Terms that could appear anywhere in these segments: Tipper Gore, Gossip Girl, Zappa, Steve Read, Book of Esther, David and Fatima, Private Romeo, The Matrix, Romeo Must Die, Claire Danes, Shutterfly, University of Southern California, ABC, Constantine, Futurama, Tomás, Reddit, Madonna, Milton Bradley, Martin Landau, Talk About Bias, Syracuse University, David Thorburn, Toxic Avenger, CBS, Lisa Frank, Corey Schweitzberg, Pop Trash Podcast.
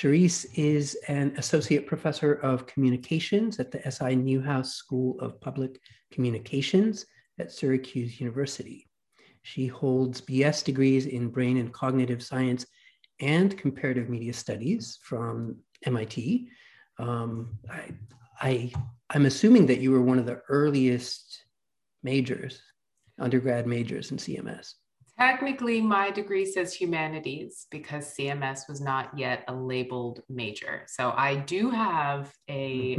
Charisse is an associate professor of communications at the SI Newhouse School of Public Communications at Syracuse University. She holds BS degrees in brain and cognitive science and comparative media studies from MIT. I'm assuming that you were one of the earliest majors, undergrad majors in CMS. Technically, my degree says humanities because CMS was not yet a labeled major. So I do have a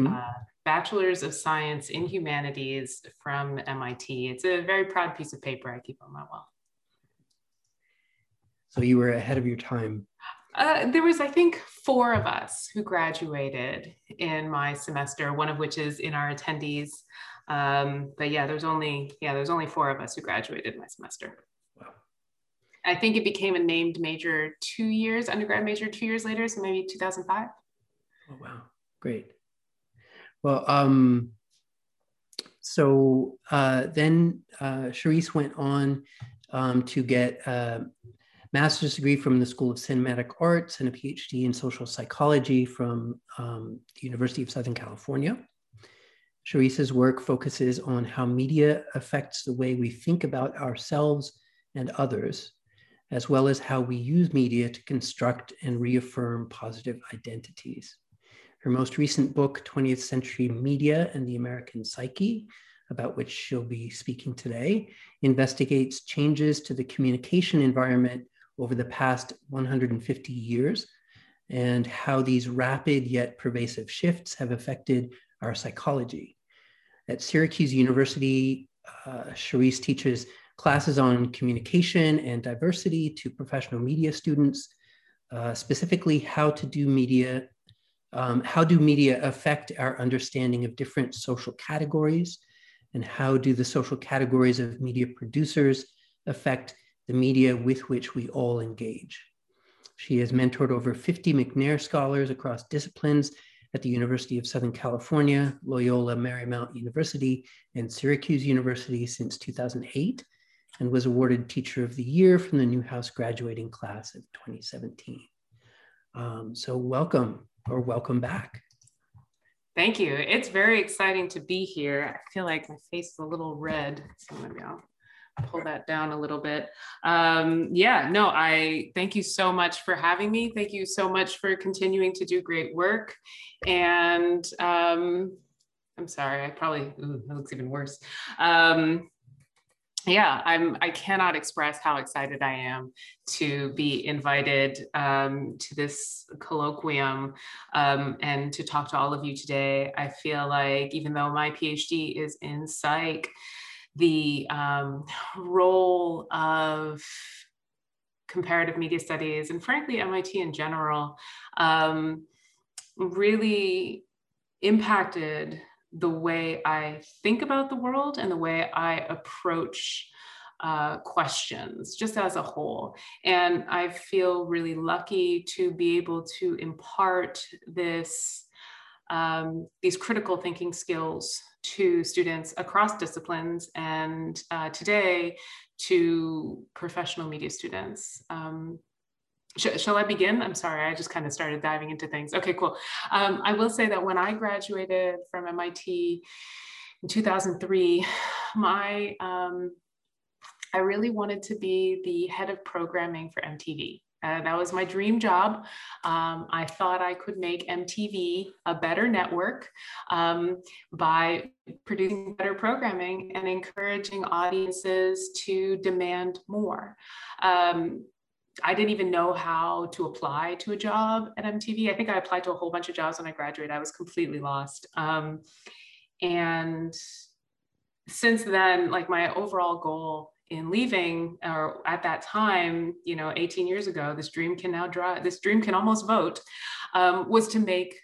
bachelor's of science in humanities from MIT. It's a very proud piece of paper I keep on my wall. So you were ahead of your time. There was, I think, 4 of us who graduated in my semester, one of which is in our attendees. But yeah, there's only 4 of us who graduated my semester. I think it became a named major 2 years, undergrad major 2 years later, so maybe 2005. Oh, wow. Great. Well, so then Charisse went on to get a master's degree from the School of Cinematic Arts and a PhD in social psychology from the University of Southern California. Charisse's work focuses on how media affects the way we think about ourselves and others, as well as how we use media to construct and reaffirm positive identities. Her most recent book, 20th Century Media and the American Psyche, about which she'll be speaking today, investigates changes to the communication environment over the past 150 years and how these rapid yet pervasive shifts have affected our psychology. At Syracuse University, Charisse teaches classes on communication and diversity to professional media students, specifically how do media affect our understanding of different social categories, and how do the social categories of media producers affect the media with which we all engage. She has mentored over 50 McNair scholars across disciplines at the University of Southern California, Loyola Marymount University, and Syracuse University since 2008. And was awarded Teacher of the Year from the Newhouse graduating class of 2017. So welcome back. Thank you. It's very exciting to be here. I feel like my face is a little red, so maybe I'll pull that down a little bit. I thank you so much for having me. Thank you so much for continuing to do great work. And I'm sorry, that looks even worse. I cannot express how excited I am to be invited to this colloquium and to talk to all of you today. I feel like even though my PhD is in psych, the role of comparative media studies and frankly MIT in general really impacted the way I think about the world and the way I approach questions just as a whole. And I feel really lucky to be able to impart this, these critical thinking skills to students across disciplines and today to professional media students. Shall I begin? I'm sorry, I just kind of started diving into things. Okay, cool. I will say that when I graduated from MIT in 2003, I really wanted to be the head of programming for MTV. That was my dream job. I thought I could make MTV a better network by producing better programming and encouraging audiences to demand more. I didn't even know how to apply to a job at MTV. I think I applied to a whole bunch of jobs when I graduated. I was completely lost. And since then, like my overall goal in leaving, or at that time, 18 years ago, this dream can almost vote, was to make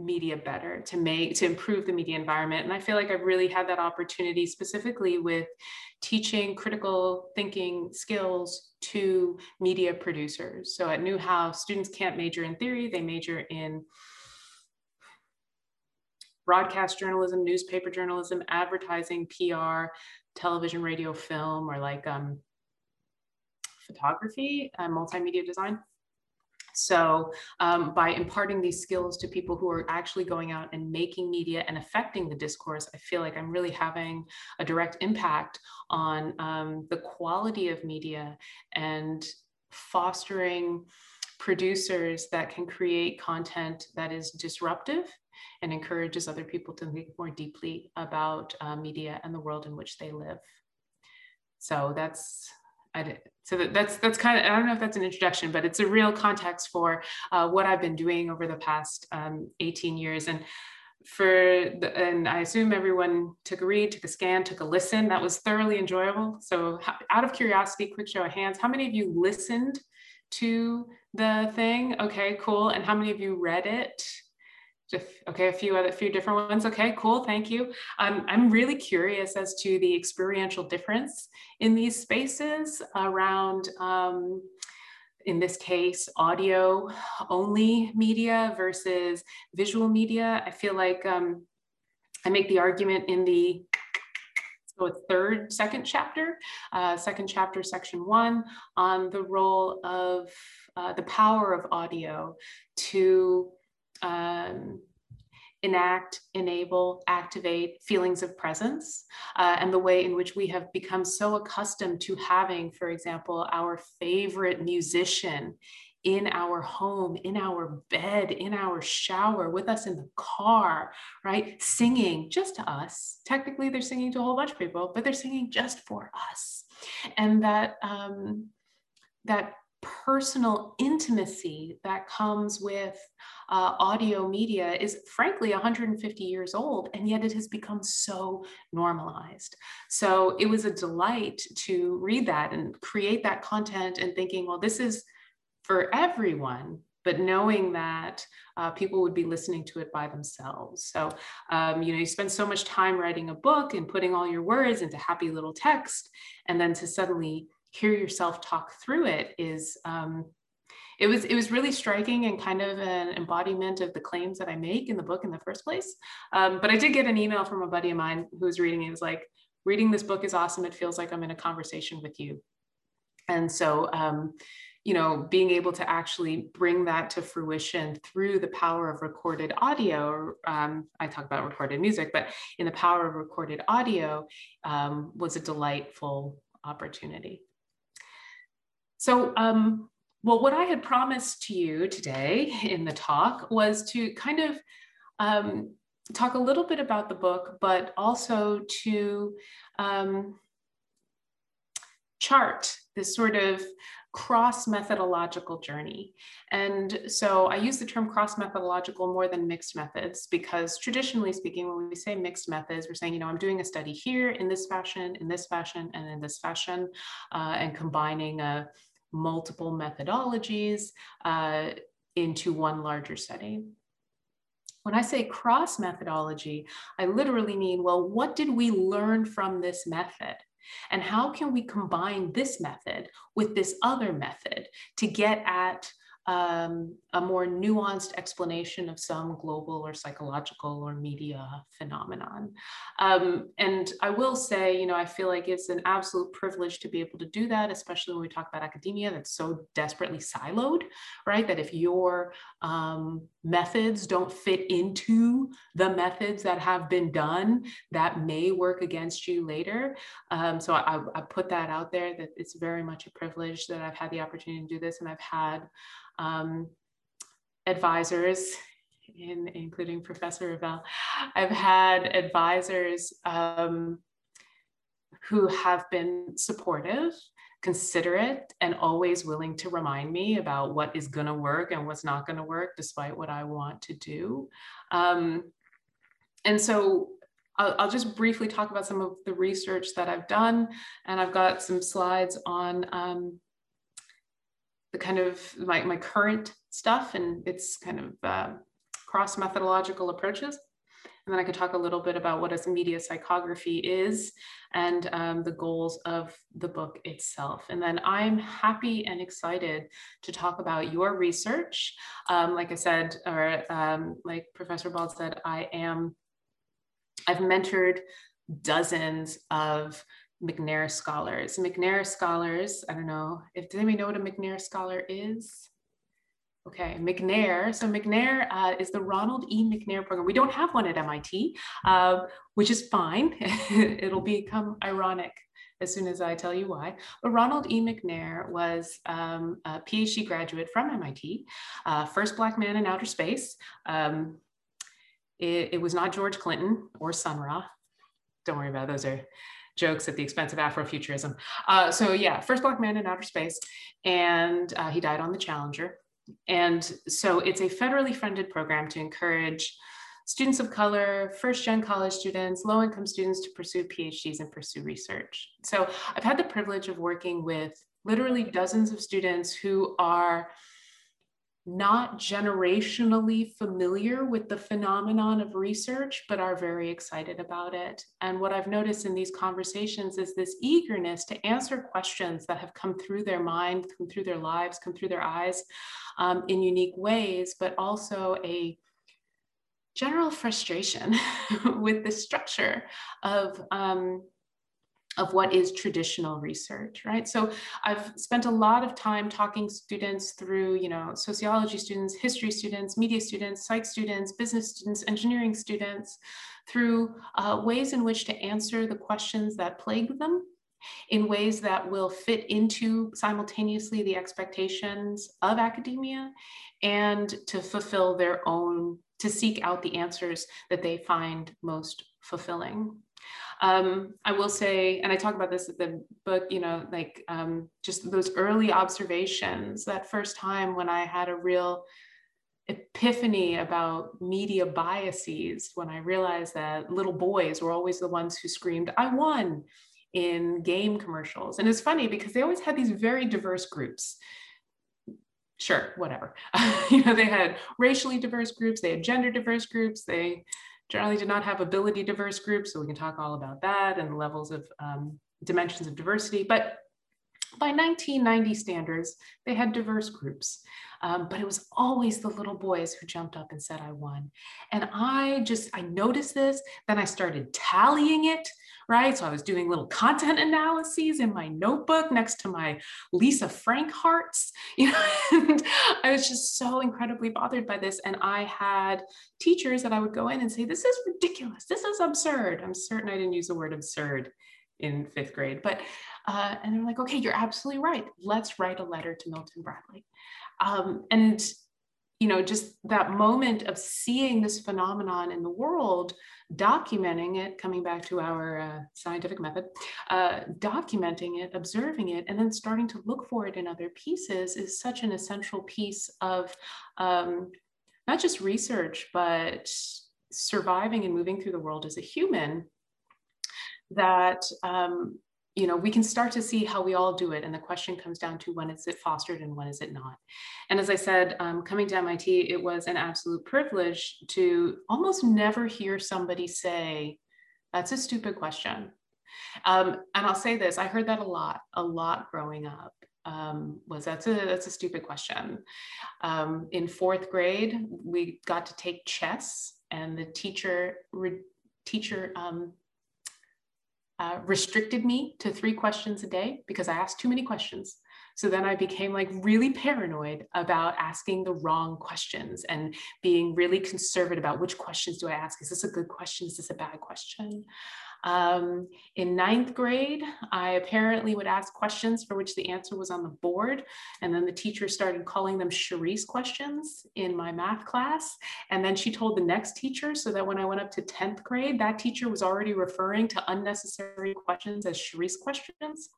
media better, to improve the media environment. And I feel like I've really had that opportunity specifically with teaching critical thinking skills to media producers. So at Newhouse, students can't major in theory, they major in broadcast journalism, newspaper journalism, advertising, PR, television, radio, film, or photography, multimedia design. So by imparting these skills to people who are actually going out and making media and affecting the discourse, I feel like I'm really having a direct impact on the quality of media and fostering producers that can create content that is disruptive and encourages other people to think more deeply about media and the world in which they live. So that's kind of, I don't know if that's an introduction, but it's a real context for what I've been doing over the past 18 years. And I assume everyone took a read, took a scan, took a listen. That was thoroughly enjoyable. So out of curiosity, quick show of hands, how many of you listened to the thing? Okay, cool. And how many of you read it? Just, okay, a few different ones. Okay, cool, thank you. I'm really curious as to the experiential difference in these spaces around, in this case, audio only media versus visual media. I feel like I make the argument in the second chapter, section 1, on the role of the power of audio to enact, enable, activate feelings of presence, and the way in which we have become so accustomed to having, for example, our favorite musician in our home, in our bed, in our shower, with us in the car, right? Singing just to us. Technically, they're singing to a whole bunch of people, but they're singing just for us. And that personal intimacy that comes with audio media is frankly 150 years old, and yet it has become so normalized. So it was a delight to read that and create that content and thinking, well, this is for everyone, but knowing that people would be listening to it by themselves. So, you spend so much time writing a book and putting all your words into happy little text, and then to suddenly hear yourself talk through it is, it was really striking and kind of an embodiment of the claims that I make in the book in the first place. But I did get an email from a buddy of mine who was reading it. He was like, reading this book is awesome. It feels like I'm in a conversation with you. And so, being able to actually bring that to fruition through the power of recorded audio, I talk about recorded music, but in the power of recorded audio was a delightful opportunity. So, well, what I had promised to you today in the talk was to kind of talk a little bit about the book, but also to chart this sort of cross-methodological journey. And so I use the term cross-methodological more than mixed methods, because traditionally speaking, when we say mixed methods, we're saying, I'm doing a study here in this fashion, and in this fashion, and combining multiple methodologies into one larger study. When I say cross methodology, I literally mean, well, what did we learn from this method? And how can we combine this method with this other method to get at a more nuanced explanation of some global or psychological or media phenomenon? And I will say, I feel like it's an absolute privilege to be able to do that, especially when we talk about academia that's so desperately siloed, right? That if your methods don't fit into the methods that have been done, that may work against you later. So I put that out there, that it's very much a privilege that I've had the opportunity to do this, and I've had advisors, including Professor Ravel. I've had advisors who have been supportive, considerate, and always willing to remind me about what is going to work and what's not going to work, despite what I want to do. And so I'll just briefly talk about some of the research that I've done, and I've got some slides on the kind of my current stuff and its kind of cross-methodological approaches. And then I could talk a little bit about what media psychography is and the goals of the book itself. And then I'm happy and excited to talk about your research. Like I said, or like Professor Bald said, I've mentored dozens of McNair scholars. McNair scholars, I don't know, does anybody know what a McNair scholar is? Okay, McNair. So McNair is the Ronald E. McNair program. We don't have one at MIT, which is fine. It'll become ironic as soon as I tell you why. But Ronald E. McNair was a PhD graduate from MIT, first Black man in outer space. It was not George Clinton or Sun Ra. Don't worry about it, those are jokes at the expense of Afrofuturism. So yeah, first Black man in outer space. And he died on the Challenger. And so it's a federally funded program to encourage students of color, first-gen college students, low-income students to pursue PhDs and pursue research. So I've had the privilege of working with literally dozens of students who are not generationally familiar with the phenomenon of research, but are very excited about it. And what I've noticed in these conversations is this eagerness to answer questions that have come through their mind, come through their lives, come through their eyes in unique ways, but also a general frustration with the structure of what is traditional research, right? So I've spent a lot of time talking students through, you know, sociology students, history students, media students, psych students, business students, engineering students, through ways in which to answer the questions that plague them in ways that will fit into simultaneously the expectations of academia and to fulfill their own, to seek out the answers that they find most fulfilling. I will say, and I talk about this in the book, you know, like just those early observations, that first time when I had a real epiphany about media biases, when I realized that little boys were always the ones who screamed, "I won," in game commercials. And it's funny because they always had these very diverse groups. Sure, whatever. You know, they had racially diverse groups, they had gender diverse groups, they generally did not have ability diverse groups, so we can talk all about that and the levels of dimensions of diversity. But by 1990 standards, they had diverse groups, but it was always the little boys who jumped up and said, "I won." And I noticed this, then I started tallying it, right? So I was doing little content analyses in my notebook next to my Lisa Frank hearts, you know, and I was just so incredibly bothered by this. And I had teachers that I would go in and say, "This is ridiculous, this is absurd." I'm certain I didn't use the word absurd in fifth grade, but and they're like, "Okay, you're absolutely right. Let's write a letter to Milton Bradley." And you know, just that moment of seeing this phenomenon in the world, documenting it, coming back to our scientific method, documenting it, observing it, and then starting to look for it in other pieces is such an essential piece of not just research, but surviving and moving through the world as a human, that you know, we can start to see how we all do it. And the question comes down to when is it fostered and when is it not? And as I said, coming to MIT, it was an absolute privilege to almost never hear somebody say, "That's a stupid question." And I'll say this, I heard that a lot growing up. Was that's a stupid question. In fourth grade, we got to take chess, and the teacher restricted me to 3 questions a day because I asked too many questions. So then I became like really paranoid about asking the wrong questions and being really conservative about which questions do I ask? Is this a good question? Is this a bad question? In 9th grade, I apparently would ask questions for which the answer was on the board. And then the teacher started calling them Charisse questions in my math class. And then she told the next teacher, so that when I went up to 10th grade, that teacher was already referring to unnecessary questions as Charisse questions.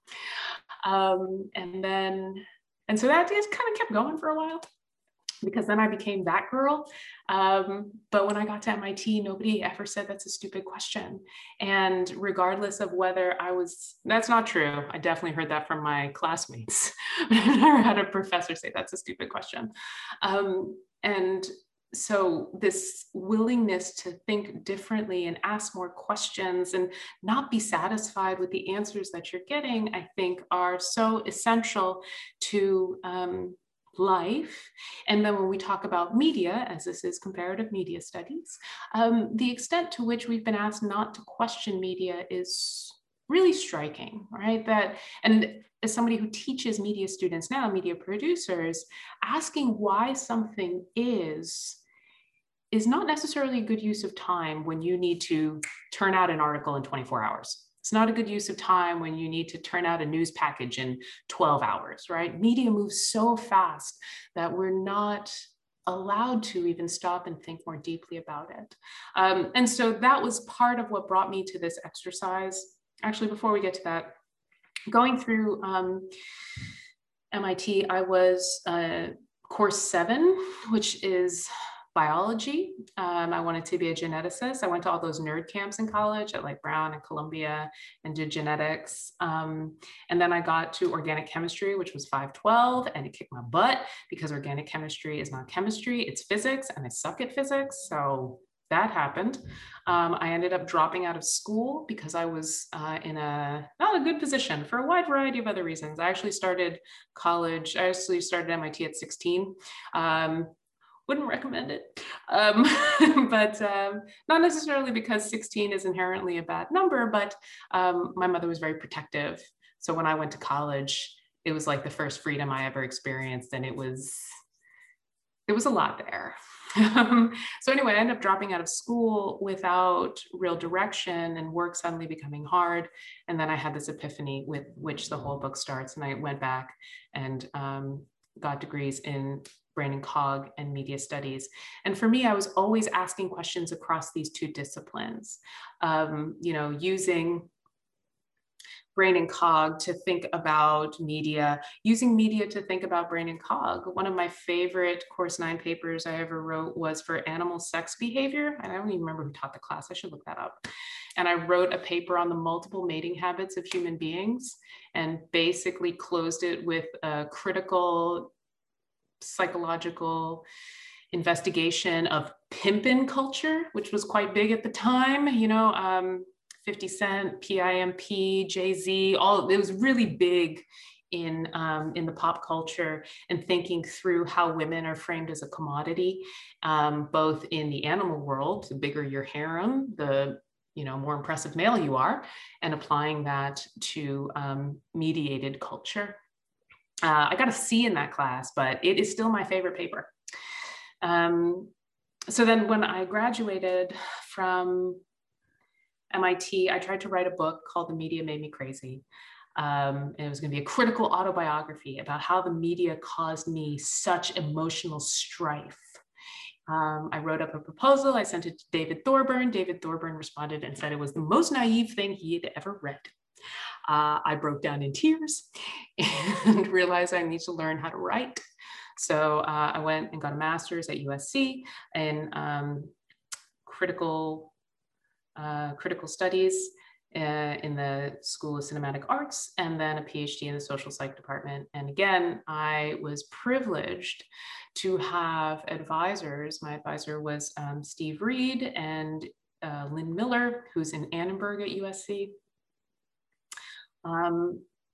And so that just kind of kept going for a while, because then I became that girl. But when I got to MIT, nobody ever said that's a stupid question. And regardless of whether I was, that's not true. I definitely heard that from my classmates. I've never had a professor say that's a stupid question. And so this willingness to think differently and ask more questions and not be satisfied with the answers that you're getting, I think are so essential to, life. And then when we talk about media, as this is comparative media studies, the extent to which we've been asked not to question media is really striking, right? That, and as somebody who teaches media students now, media producers, asking why something is not necessarily a good use of time when you need to turn out an article in 24 hours. It's not a good use of time when you need to turn out a news package in 12 hours, right? Media moves so fast that we're not allowed to even stop and think more deeply about it. And so that was part of what brought me to this exercise. Actually, before we get to that, going through MIT, I was course 7, which is biology. I wanted to be a geneticist. I went to all those nerd camps in college at like Brown and Columbia and did genetics. And then I got to organic chemistry, which was 512, and it kicked my butt because organic chemistry is not chemistry, it's physics, and I suck at physics. So that happened. I ended up dropping out of school because I was in a not a good position for a wide variety of other reasons. I actually started college. I actually started MIT at 16. Wouldn't recommend it, but not necessarily because 16 is inherently a bad number, but my mother was very protective. So when I went to college, it was like the first freedom I ever experienced, and it was a lot there. So anyway, I ended up dropping out of school without real direction, and work suddenly becoming hard. And then I had this epiphany with which the whole book starts, and I went back and got degrees in brain and cog and media studies. And for me, I was always asking questions across these two disciplines, you know, using brain and cog to think about media, using media to think about brain and cog. One of my favorite course 9 papers I ever wrote was for animal sex behavior. And I don't even remember who taught the class. I should look that up. And I wrote a paper on the multiple mating habits of human beings and basically closed it with a critical psychological investigation of pimpin' culture, which was quite big at the time, you know, 50 Cent, PIMP, Jay-Z, all, it was really big in the pop culture, and thinking through how women are framed as a commodity, both in the animal world, the bigger your harem, the, you know, more impressive male you are, and applying that to mediated culture. I got a C in that class, but it is still my favorite paper. So then when I graduated from MIT, I tried to write a book called The Media Made Me Crazy. And it was going to be a critical autobiography about how the media caused me such emotional strife. I wrote up a proposal, I sent it to David Thorburn. David Thorburn responded and said it was the most naive thing he had ever read. I broke down in tears and realized I need to learn how to write. So I went and got a master's at USC in critical studies in the School of Cinematic Arts, and then a PhD in the social psych department. And again, I was privileged to have advisors. My advisor was Steve Read and Lynn Miller, who's in Annenberg at USC.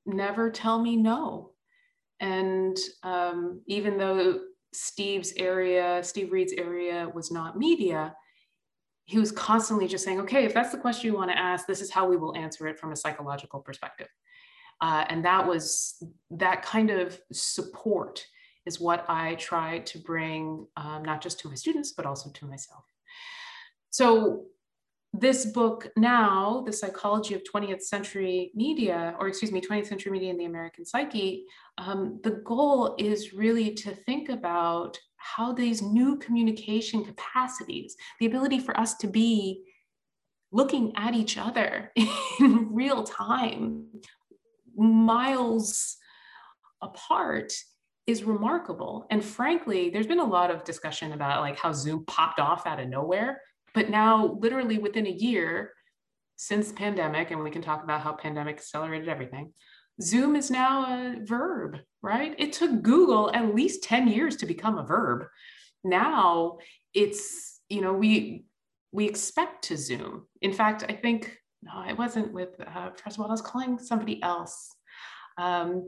Never tell me no. And even though Steve Read's area was not media, he was constantly just saying, okay, if that's the question you want to ask, this is how we will answer it from a psychological perspective. And that was, that kind of support is what I try to bring, not just to my students, but also to myself. So this book now, The Psychology of 20th Century Media, or excuse me, 20th Century Media and the American Psyche, the goal is really to think about how these new communication capacities, the ability for us to be looking at each other in real time, miles apart, is remarkable. And frankly, there's been a lot of discussion about like how Zoom popped off out of nowhere. But now, literally within a year since the pandemic, and we can talk about how pandemic accelerated everything, Zoom is now a verb, right? It took Google at least 10 years to become a verb. Now it's, you know, we expect to Zoom. In fact, I think, no, it wasn't with Francois, I was calling somebody else. And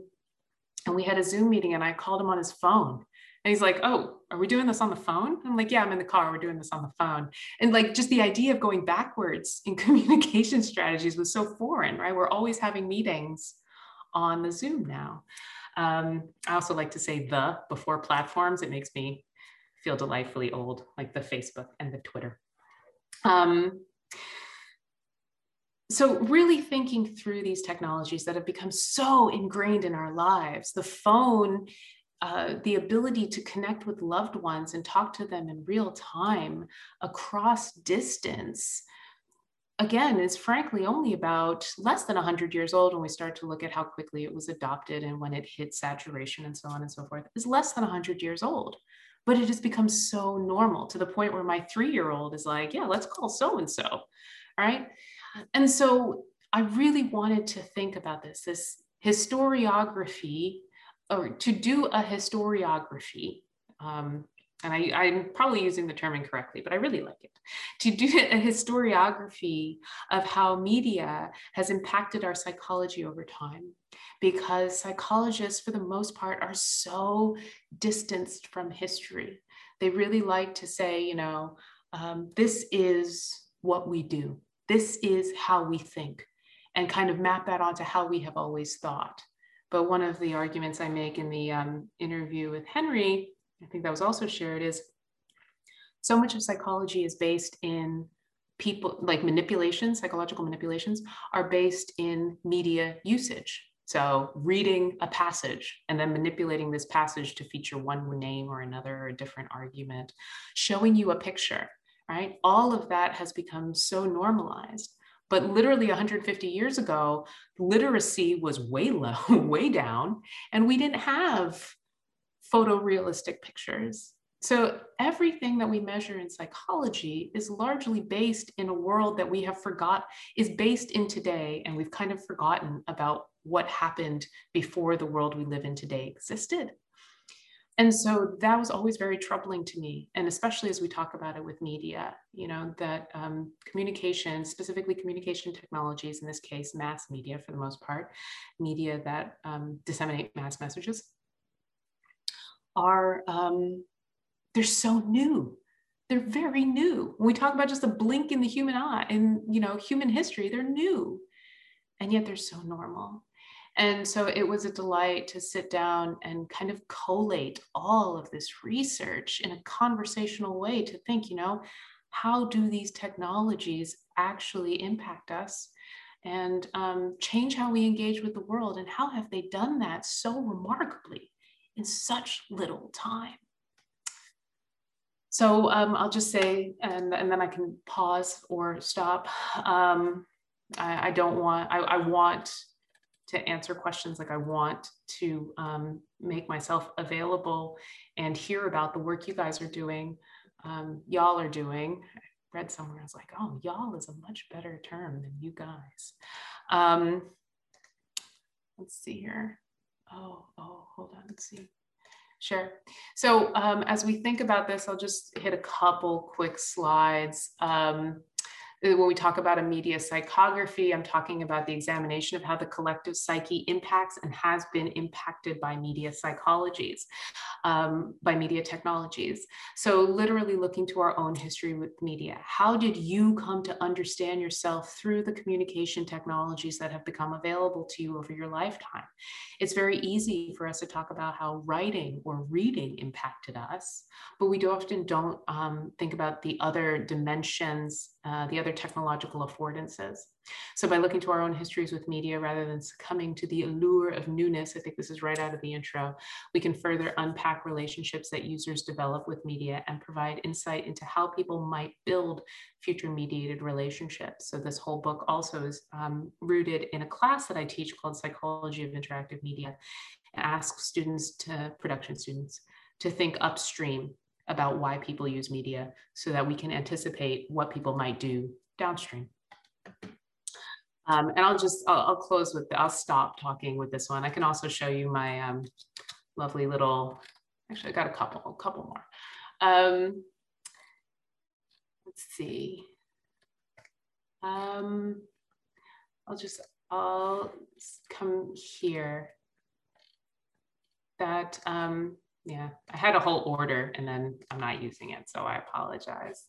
we had a Zoom meeting and I called him on his phone. And he's like, oh, are we doing this on the phone? I'm like, yeah, I'm in the car. We're doing this on the phone. And like, just the idea of going backwards in communication strategies was so foreign, right? We're always having meetings on the Zoom now. I also like to say the before platforms. It makes me feel delightfully old, like the Facebook and the Twitter. So really thinking through these technologies that have become so ingrained in our lives, the phone, the ability to connect with loved ones and talk to them in real time across distance, again, is frankly only about less than 100 years old when we start to look at how quickly it was adopted and when it hit saturation and so on and so forth, is less than 100 years old. But it has become so normal to the point where my 3-year-old is like, yeah, let's call so-and-so, all right? And so I really wanted to think about this historiography, or to do a historiography, and I'm probably using the term incorrectly, but I really like it, to do a historiography of how media has impacted our psychology over time, because psychologists, for the most part, are so distanced from history. They really like to say, you know, this is what we do. This is how we think, and kind of map that onto how we have always thought. But one of the arguments I make in the interview with Henry, I think that was also shared, is so much of psychology is based in people, like manipulations, psychological manipulations are based in media usage. So reading a passage and then manipulating this passage to feature one name or another or a different argument, showing you a picture, right? All of that has become so normalized. But literally 150 years ago, literacy was way low, way down, and we didn't have photorealistic pictures. So everything that we measure in psychology is largely based in a world that we have forgot is based in today, and we've kind of forgotten about what happened before the world we live in today existed. And so that was always very troubling to me, and especially as we talk about it with media, you know, that communication, specifically communication technologies, in this case, mass media for the most part, media that disseminate mass messages, are, they're so new. They're very new. When we talk about just a blink in the human eye and, you know, human history, they're new, and yet they're so normal. And so it was a delight to sit down and kind of collate all of this research in a conversational way to think, you know, how do these technologies actually impact us and change how we engage with the world, and how have they done that so remarkably in such little time? So I'll just say, and then I can pause or stop. I don't want, I want to answer questions. Like, I want to make myself available and hear about the work you guys are doing, y'all are doing. I read somewhere, I was like, oh, y'all is a much better term than you guys. Let's see here. Oh, hold on, let's see. Sure. So as we think about this, I'll just hit a couple quick slides. When we talk about a media psychography, I'm talking about the examination of how the collective psyche impacts and has been impacted by media psychologies, by media technologies. So literally looking to our own history with media. How did you come to understand yourself through the communication technologies that have become available to you over your lifetime? It's very easy for us to talk about how writing or reading impacted us, but we often don't think about the other dimensions, the other technological affordances. So by looking to our own histories with media rather than succumbing to the allure of newness, I think this is right out of the intro, we can further unpack relationships that users develop with media and provide insight into how people might build future mediated relationships. So this whole book also is rooted in a class that I teach called Psychology of Interactive Media, and asks students, to production students, to think upstream about why people use media so that we can anticipate what people might do downstream. And I'll close with, I'll stop talking with this one. I can also show you my lovely little, actually I got a couple more. Let's see. I'll come here. That Yeah, I had a whole order and then I'm not using it, so I apologize.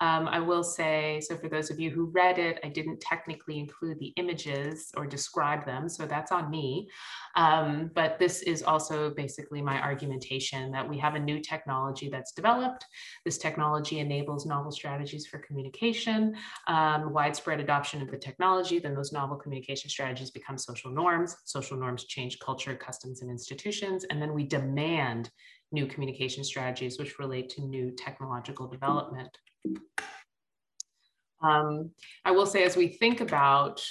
I will say, so for those of you who read it, I didn't technically include the images or describe them, so that's on me. But this is also basically my argumentation that we have a new technology that's developed. This technology enables novel strategies for communication, widespread adoption of the technology, then those novel communication strategies become social norms. Social norms change culture, customs, and institutions, and then we demand new communication strategies which relate to new technological development. I will say, as we think about,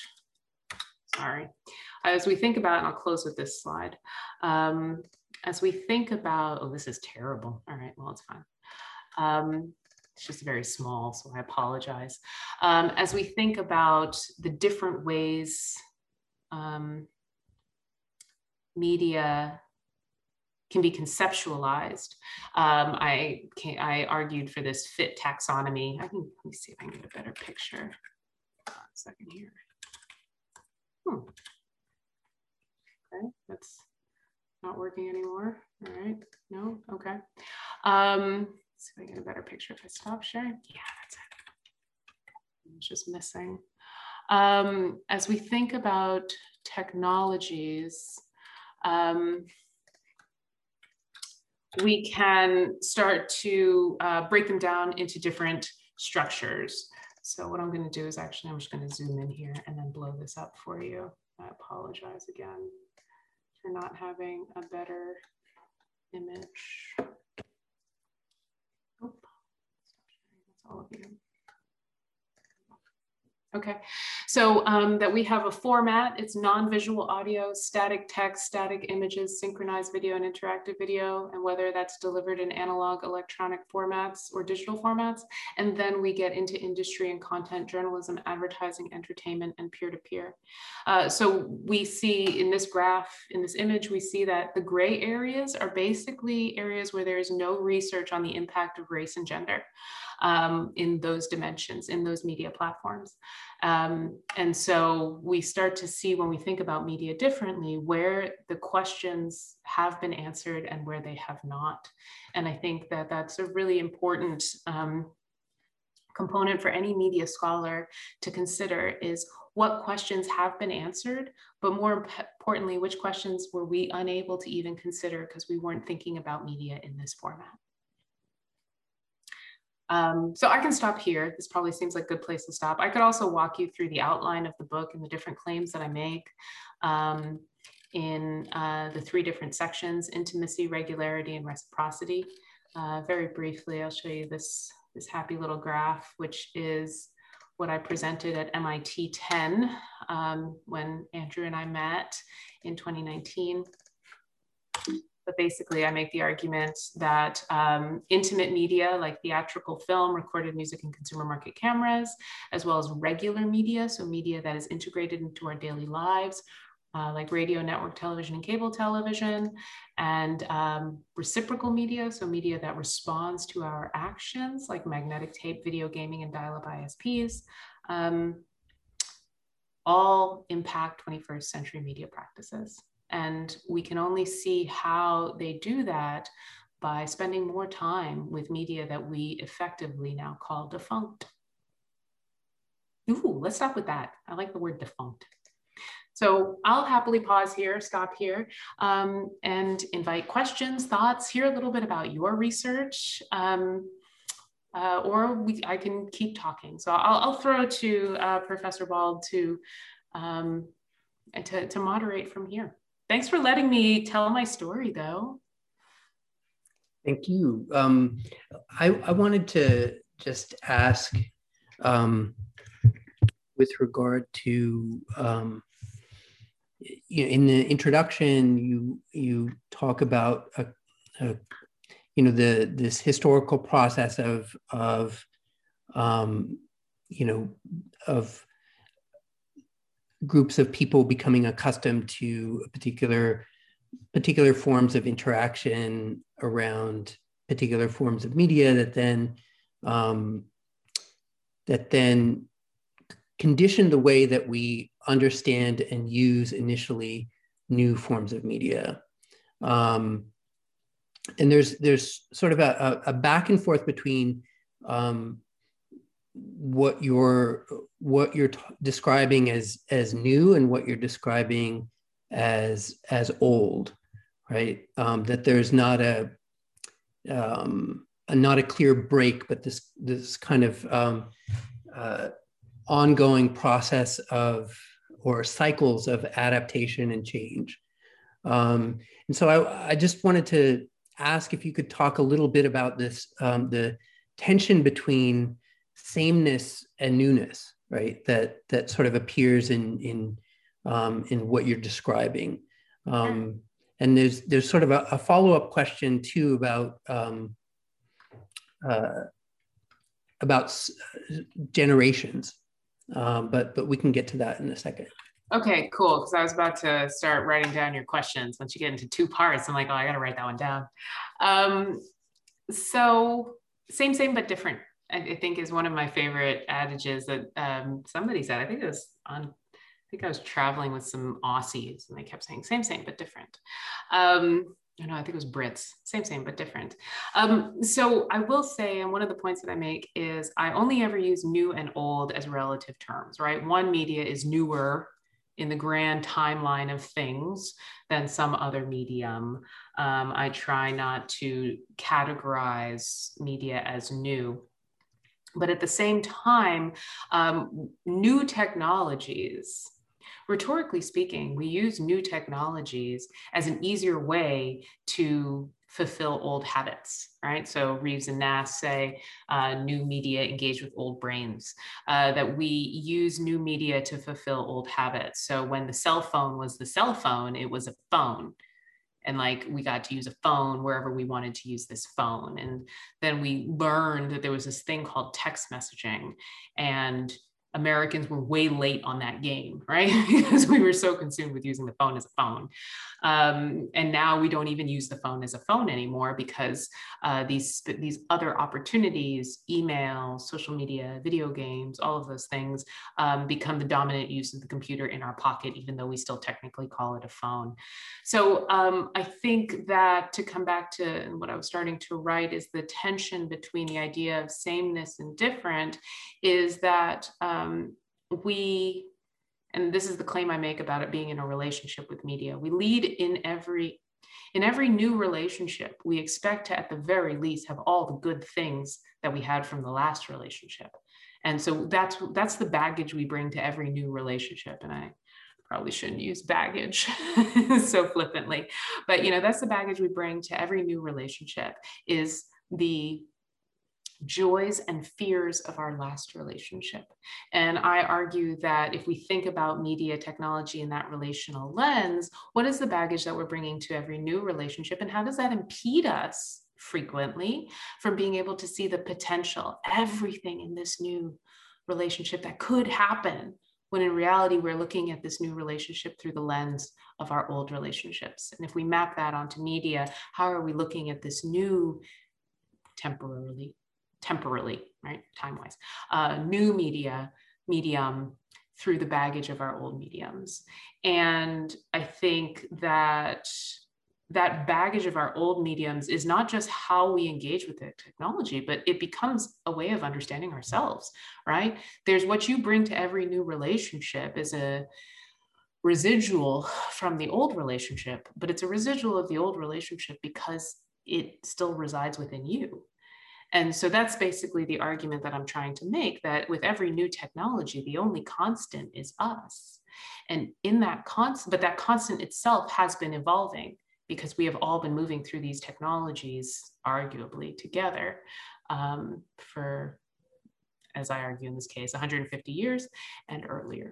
and I'll close with this slide. As we think about, oh, this is terrible. All right, well, it's fine. It's just very small, so I apologize. As we think about the different ways media can be conceptualized. I argued for this fit taxonomy. Let me see if I can get a better picture. Hold on a second here. Okay, that's not working anymore. All right, no, okay. Let's see if I get a better picture if I stop sharing. Yeah, that's it. It's just missing. As we think about technologies, we can start to break them down into different structures. So what I'm going to do is actually, I'm just going to zoom in here and then blow this up for you. I apologize again for not having a better image. Oh, that's all of you. Okay, so that we have a format, it's non-visual audio, static text, static images, synchronized video and interactive video, and whether that's delivered in analog, electronic formats or digital formats. And then we get into industry and content, journalism, advertising, entertainment, and peer-to-peer. So we see in this graph, in this image, we see that the gray areas are basically areas where there is no research on the impact of race and gender in those dimensions, in those media platforms. And so we start to see, when we think about media differently, where the questions have been answered and where they have not. And I think that that's a really important component for any media scholar to consider, is what questions have been answered, but more importantly, which questions were we unable to even consider because we weren't thinking about media in this format. So I can stop here. This probably seems like a good place to stop. I could also walk you through the outline of the book and the different claims that I make in the three different sections: intimacy, regularity, and reciprocity. Very briefly, I'll show you this happy little graph, which is what I presented at MIT 10 when Andrew and I met in 2019. But basically, I make the argument that intimate media, like theatrical film, recorded music, and consumer market cameras, as well as regular media, so media that is integrated into our daily lives, like radio, network television, and cable television, and reciprocal media, so media that responds to our actions, like magnetic tape, video gaming, and dial-up ISPs, all impact 21st century media practices. And we can only see how they do that by spending more time with media that we effectively now call defunct. Ooh, let's stop with that. I like the word defunct. So I'll happily pause here, stop here, and invite questions, thoughts, hear a little bit about your research, or I can keep talking. So I'll throw to Professor Bald to moderate from here. Thanks for letting me tell my story, though. Thank you. I wanted to just ask with regard to, in the introduction, you talk about this historical process of groups of people becoming accustomed to particular forms of interaction around particular forms of media that then condition the way that we understand and use initially new forms of media. And there's sort of a back and forth between what you're describing as new and what you're describing as old, right? That there's not a clear break, but this kind of ongoing process of or cycles of adaptation and change. And so I just wanted to ask if you could talk a little bit about this, the tension between sameness and newness, right? That sort of appears in what you're describing. And there's sort of a follow-up question too about generations, but we can get to that in a second. Okay, cool. Because I was about to start writing down your questions. Once you get into two parts, I'm like, oh, I got to write that one down. So same, but different, I think is one of my favorite adages that somebody said. I think I was traveling with some Aussies and they kept saying, same, but different. I think it was Brits, same, but different. So I will say, and one of the points that I make is I only ever use new and old as relative terms, right? One media is newer in the grand timeline of things than some other medium. I try not to categorize media as new. But at the same time, new technologies, rhetorically speaking, we use new technologies as an easier way to fulfill old habits, right? So Reeves and Nass say new media engage with old brains, that we use new media to fulfill old habits. So when the cell phone was the cell phone, it was a phone. And like we got to use a phone wherever we wanted to use this phone. And then we learned that there was this thing called text messaging, and Americans were way late on that game, right? Because we were so consumed with using the phone as a phone. And now we don't even use the phone as a phone anymore because these other opportunities, email, social media, video games, all of those things become the dominant use of the computer in our pocket, even though we still technically call it a phone. So I think that to come back to what I was starting to write is the tension between the idea of sameness and different is that and this is the claim I make about it being in a relationship with media, we lead in every new relationship. We expect to, at the very least, have all the good things that we had from the last relationship. And so that's the baggage we bring to every new relationship. And I probably shouldn't use baggage so flippantly, but that's the baggage we bring to every new relationship, is the joys and fears of our last relationship. And I argue that if we think about media technology in that relational lens, what is the baggage that we're bringing to every new relationship? And how does that impede us frequently from being able to see the potential, everything in this new relationship that could happen, when in reality, we're looking at this new relationship through the lens of our old relationships? And if we map that onto media, how are we looking at this new temporally, right, time-wise, new medium through the baggage of our old mediums? And I think that that baggage of our old mediums is not just how we engage with the technology, but it becomes a way of understanding ourselves, right? There's what you bring to every new relationship is a residual from the old relationship, but it's a residual of the old relationship because it still resides within you. And so that's basically the argument that I'm trying to make, that with every new technology, the only constant is us. And in that constant, but that constant itself has been evolving because we have all been moving through these technologies, arguably together, for, as I argue in this case, 150 years and earlier.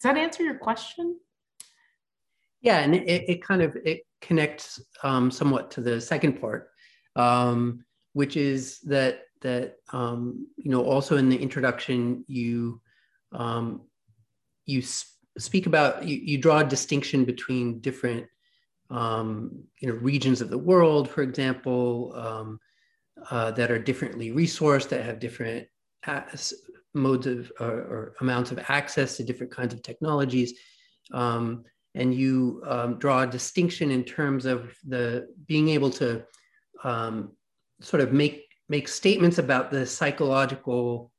Does that answer your question? Yeah, and it connects somewhat to the second part. Which is that also in the introduction you draw a distinction between different regions of the world, for example, that are differently resourced, that have different modes of or amounts of access to different kinds of technologies, and you draw a distinction in terms of the being able to sort of make statements about the psychological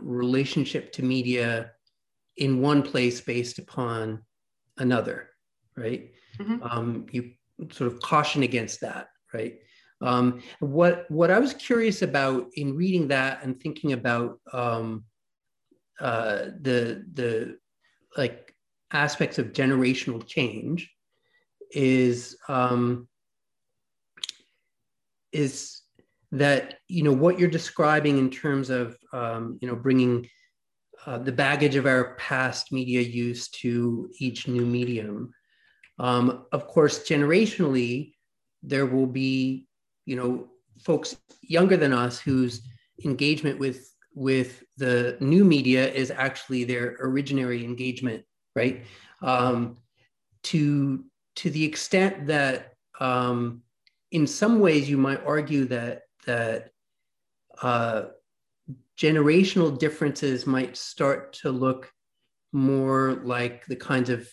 relationship to media in one place based upon another, right? Mm-hmm. You sort of caution against that, right? What I was curious about in reading that and thinking about the like aspects of generational change is that, you know, what you're describing in terms of, you know, bringing the baggage of our past media use to each new medium. Of course, generationally, there will be, you know, folks younger than us whose engagement with the new media is actually their originary engagement, right? To the extent that in some ways you might argue that generational differences might start to look more like the kinds of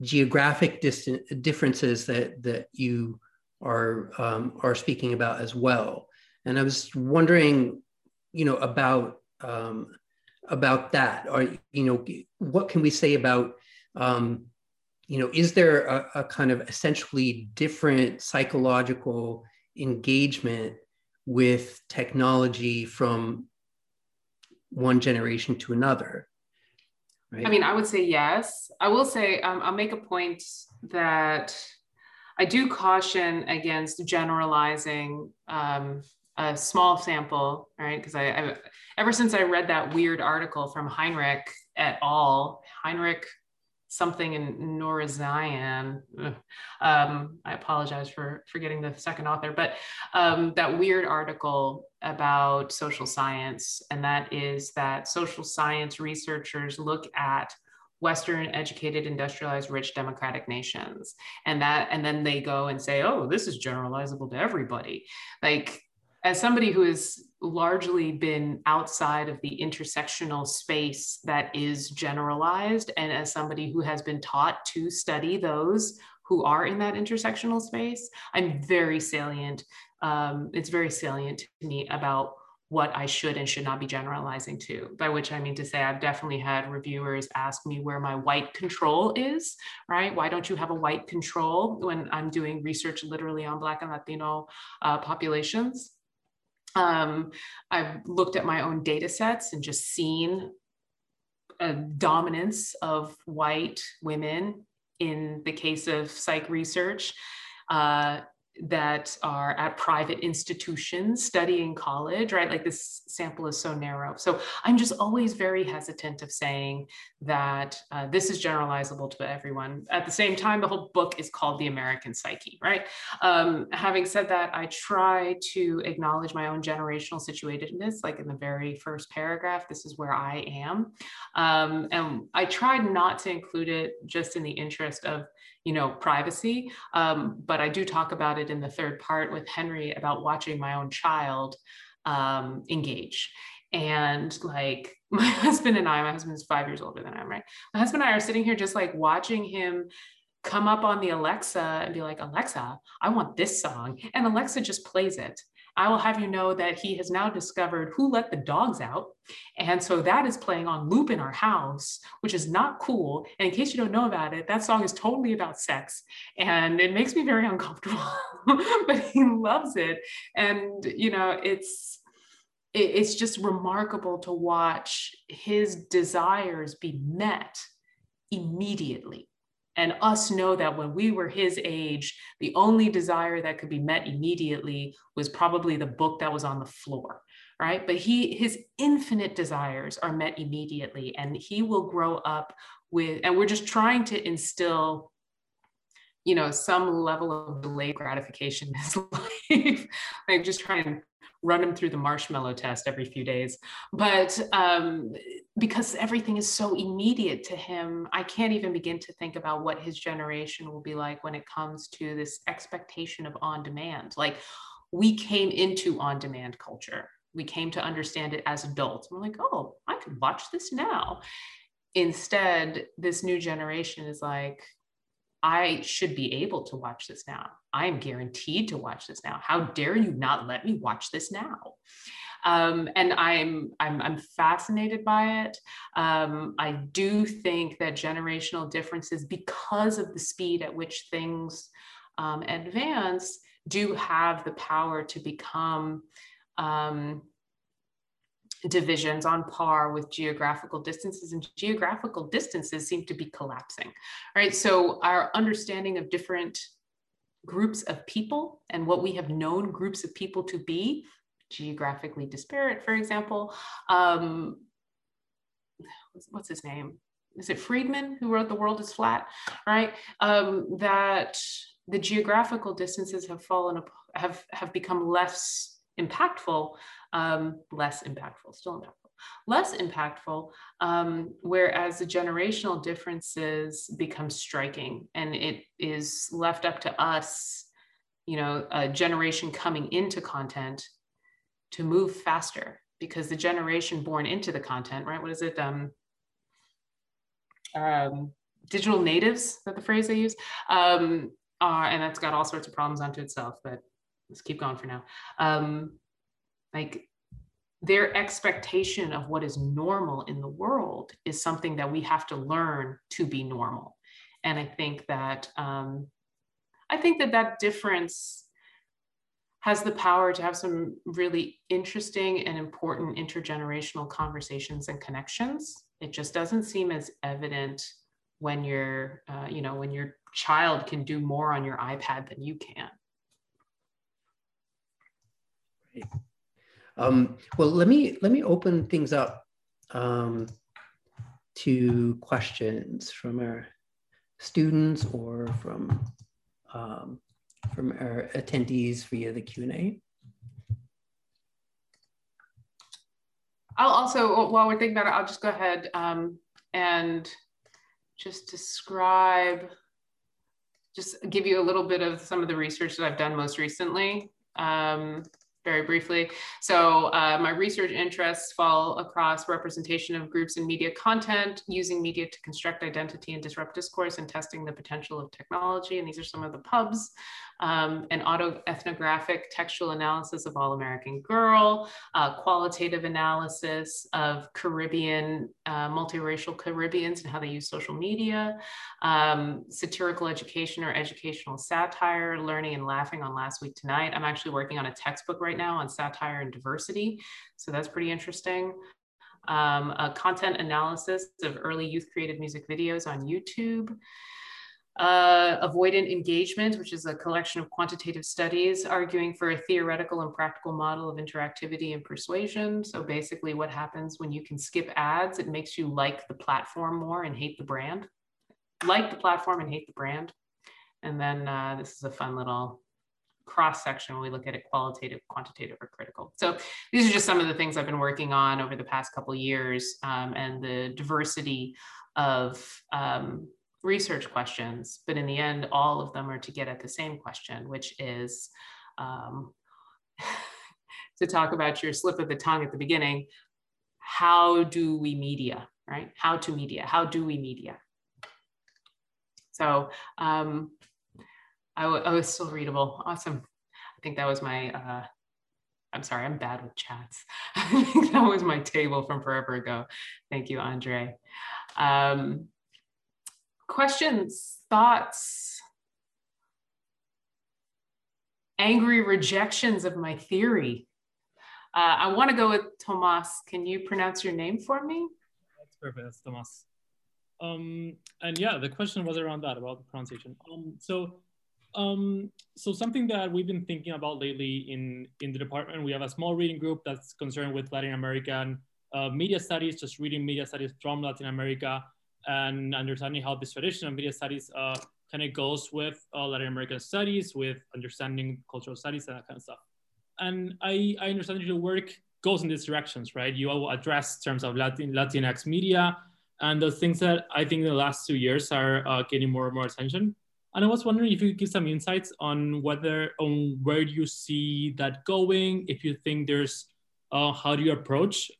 geographic differences that you are speaking about as well. And I was wondering, you know, about that, or, you know, what can we say about, you know, is there a kind of essentially different psychological engagement with technology from one generation to another? Right? I mean, I would say yes. I will say, I'll make a point that I do caution against generalizing a small sample, right? Because I've ever since I read that weird article from Heinrich et al, Heinrich something in Norazian, I apologize for forgetting the second author, but that weird article about social science, and that is that social science researchers look at Western educated, industrialized, rich, democratic nations. And then they go and say, oh, this is generalizable to everybody. Like, as somebody who has largely been outside of the intersectional space that is generalized, and as somebody who has been taught to study those who are in that intersectional space, I'm very salient. It's very salient to me about what I should and should not be generalizing to, by which I mean to say I've definitely had reviewers ask me where my white control is, right? Why don't you have a white control when I'm doing research literally on Black and Latino populations? I've looked at my own data sets and just seen a dominance of white women in the case of psych research, that are at private institutions studying college, right? Like, this sample is so narrow. So I'm just always very hesitant of saying that this is generalizable to everyone. At the same time, the whole book is called The American Psyche, right? Having said that, I try to acknowledge my own generational situatedness, like in the very first paragraph, this is where I am. And I tried not to include it just in the interest of, you know, privacy, but I do talk about it in the third part with Henry about watching my own child engage. And like, my husband and I, my husband's 5 years older than I am, right? My husband and I are sitting here just like watching him come up on the Alexa and be like, Alexa, I want this song. And Alexa just plays it. I will have you know that he has now discovered Who Let the Dogs Out. And so that is playing on loop in our house, which is not cool. And in case you don't know about it, that song is totally about sex. And it makes me very uncomfortable, but he loves it. And, you know, it's just remarkable to watch his desires be met immediately. And us know that when we were his age, the only desire that could be met immediately was probably the book that was on the floor, right? But his infinite desires are met immediately, and he will grow up with, and we're just trying to instill, you know, some level of delayed gratification in his life. Like, just trying to run him through the marshmallow test every few days. But because everything is so immediate to him, I can't even begin to think about what his generation will be like when it comes to this expectation of on-demand. Like, we came into on-demand culture. We came to understand it as adults. We're like, oh, I can watch this now. Instead, this new generation is like, I should be able to watch this now. I am guaranteed to watch this now. How dare you not let me watch this now? And I'm fascinated by it. I do think that generational differences, because of the speed at which things advance, do have the power to become divisions on par with geographical distances, and geographical distances seem to be collapsing, right? So our understanding of different groups of people and what we have known groups of people to be, geographically disparate, for example, what's his name? Is it Friedman who wrote The World is Flat, right? That the geographical distances have fallen, have become less impactful, still impactful, less impactful, whereas the generational differences become striking, and it is left up to us, you know, a generation coming into content to move faster, because the generation born into the content, right? What is it? Digital natives, is that the phrase they use? And that's got all sorts of problems onto itself, but let's keep going for now. Like, their expectation of what is normal in the world is something that we have to learn to be normal. And I think that difference has the power to have some really interesting and important intergenerational conversations and connections. It just doesn't seem as evident when you're, you know, when your child can do more on your iPad than you can. Great. Well, let me open things up to questions from our students or from our attendees via the Q&A. I'll also, while we're thinking about it, I'll just go ahead and just describe, just give you a little bit of some of the research that I've done most recently, very briefly. So my research interests fall across representation of groups in media content, using media to construct identity and disrupt discourse, and testing the potential of technology. And these are some of the pubs. An autoethnographic textual analysis of All American Girl, qualitative analysis of Caribbean, multiracial Caribbeans and how they use social media, satirical education or educational satire, learning and laughing on Last Week Tonight. I'm actually working on a textbook right now on satire and diversity, so that's pretty interesting. A content analysis of early youth created music videos on YouTube. Avoidant engagement, which is a collection of quantitative studies arguing for a theoretical and practical model of interactivity and persuasion. So basically what happens when you can skip ads, it makes you like the platform more and hate the brand. Like the platform and hate the brand. And then this is a fun little cross-section when we look at it, qualitative, quantitative, or critical. So these are just some of the things I've been working on over the past couple of years, and the diversity of research questions, but in the end, all of them are to get at the same question, which is to talk about your slip of the tongue at the beginning. How do we media, right? How to media, how do we media? So I was still readable, awesome. I think that was my, I'm sorry, I'm bad with chats. I think that was my table from forever ago. Thank you, Andre. Questions, thoughts, angry rejections of my theory. I want to go with Tomás. Can you pronounce your name for me? That's perfect. That's Tomás. And yeah, the question was around that, about the pronunciation. So something that we've been thinking about lately in the department, we have a small reading group that's concerned with Latin American media studies, just reading media studies from Latin America, and understanding how this tradition of media studies kind of goes with Latin American studies, with understanding cultural studies and that kind of stuff. And I understand that your work goes in these directions, right? You all address terms of Latinx media, and those things that I think in the last 2 years are getting more and more attention. And I was wondering if you could give some insights on where you see that going, if you think there's, how do you approach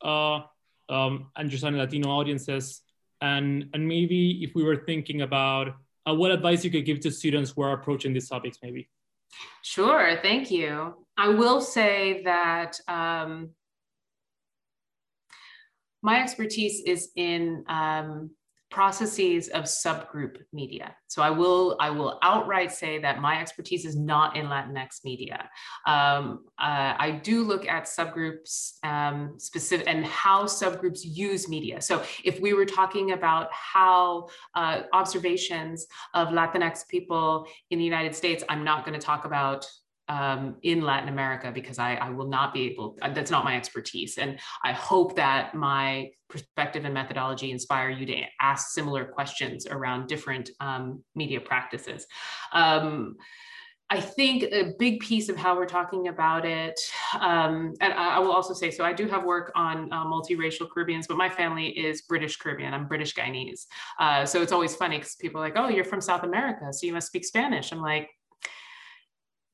understanding Latino audiences, and maybe if we were thinking about what advice you could give to students who are approaching these topics maybe? Sure, thank you. I will say that my expertise is in processes of subgroup media. So I will outright say that my expertise is not in Latinx media. I do look at subgroups specific and how subgroups use media. So if we were talking about how observations of Latinx people in the United States, I'm not going to talk about in Latin America because I will not be able, that's not my expertise. And I hope that my perspective and methodology inspire you to ask similar questions around different media practices. I think a big piece of how we're talking about it, and I will also say, so I do have work on multiracial Caribbeans, but my family is British Caribbean. I'm British Guyanese. So it's always funny because people are like, oh, you're from South America, so you must speak Spanish. I'm like,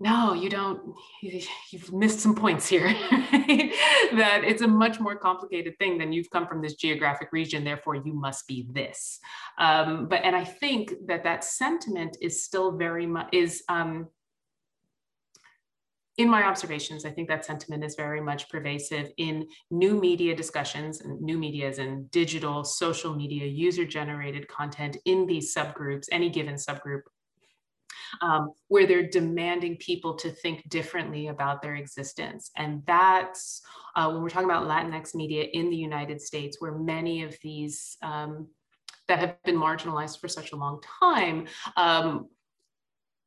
no, you don't, you've missed some points here, right? That it's a much more complicated thing than you've come from this geographic region, therefore you must be this. And I think that that sentiment is still very much, is in my observations, I think that sentiment is very much pervasive in new media discussions, and new media as in digital, social media, user-generated content in these subgroups, any given subgroup, where they're demanding people to think differently about their existence. And that's when we're talking about Latinx media in the United States, where many of these that have been marginalized for such a long time,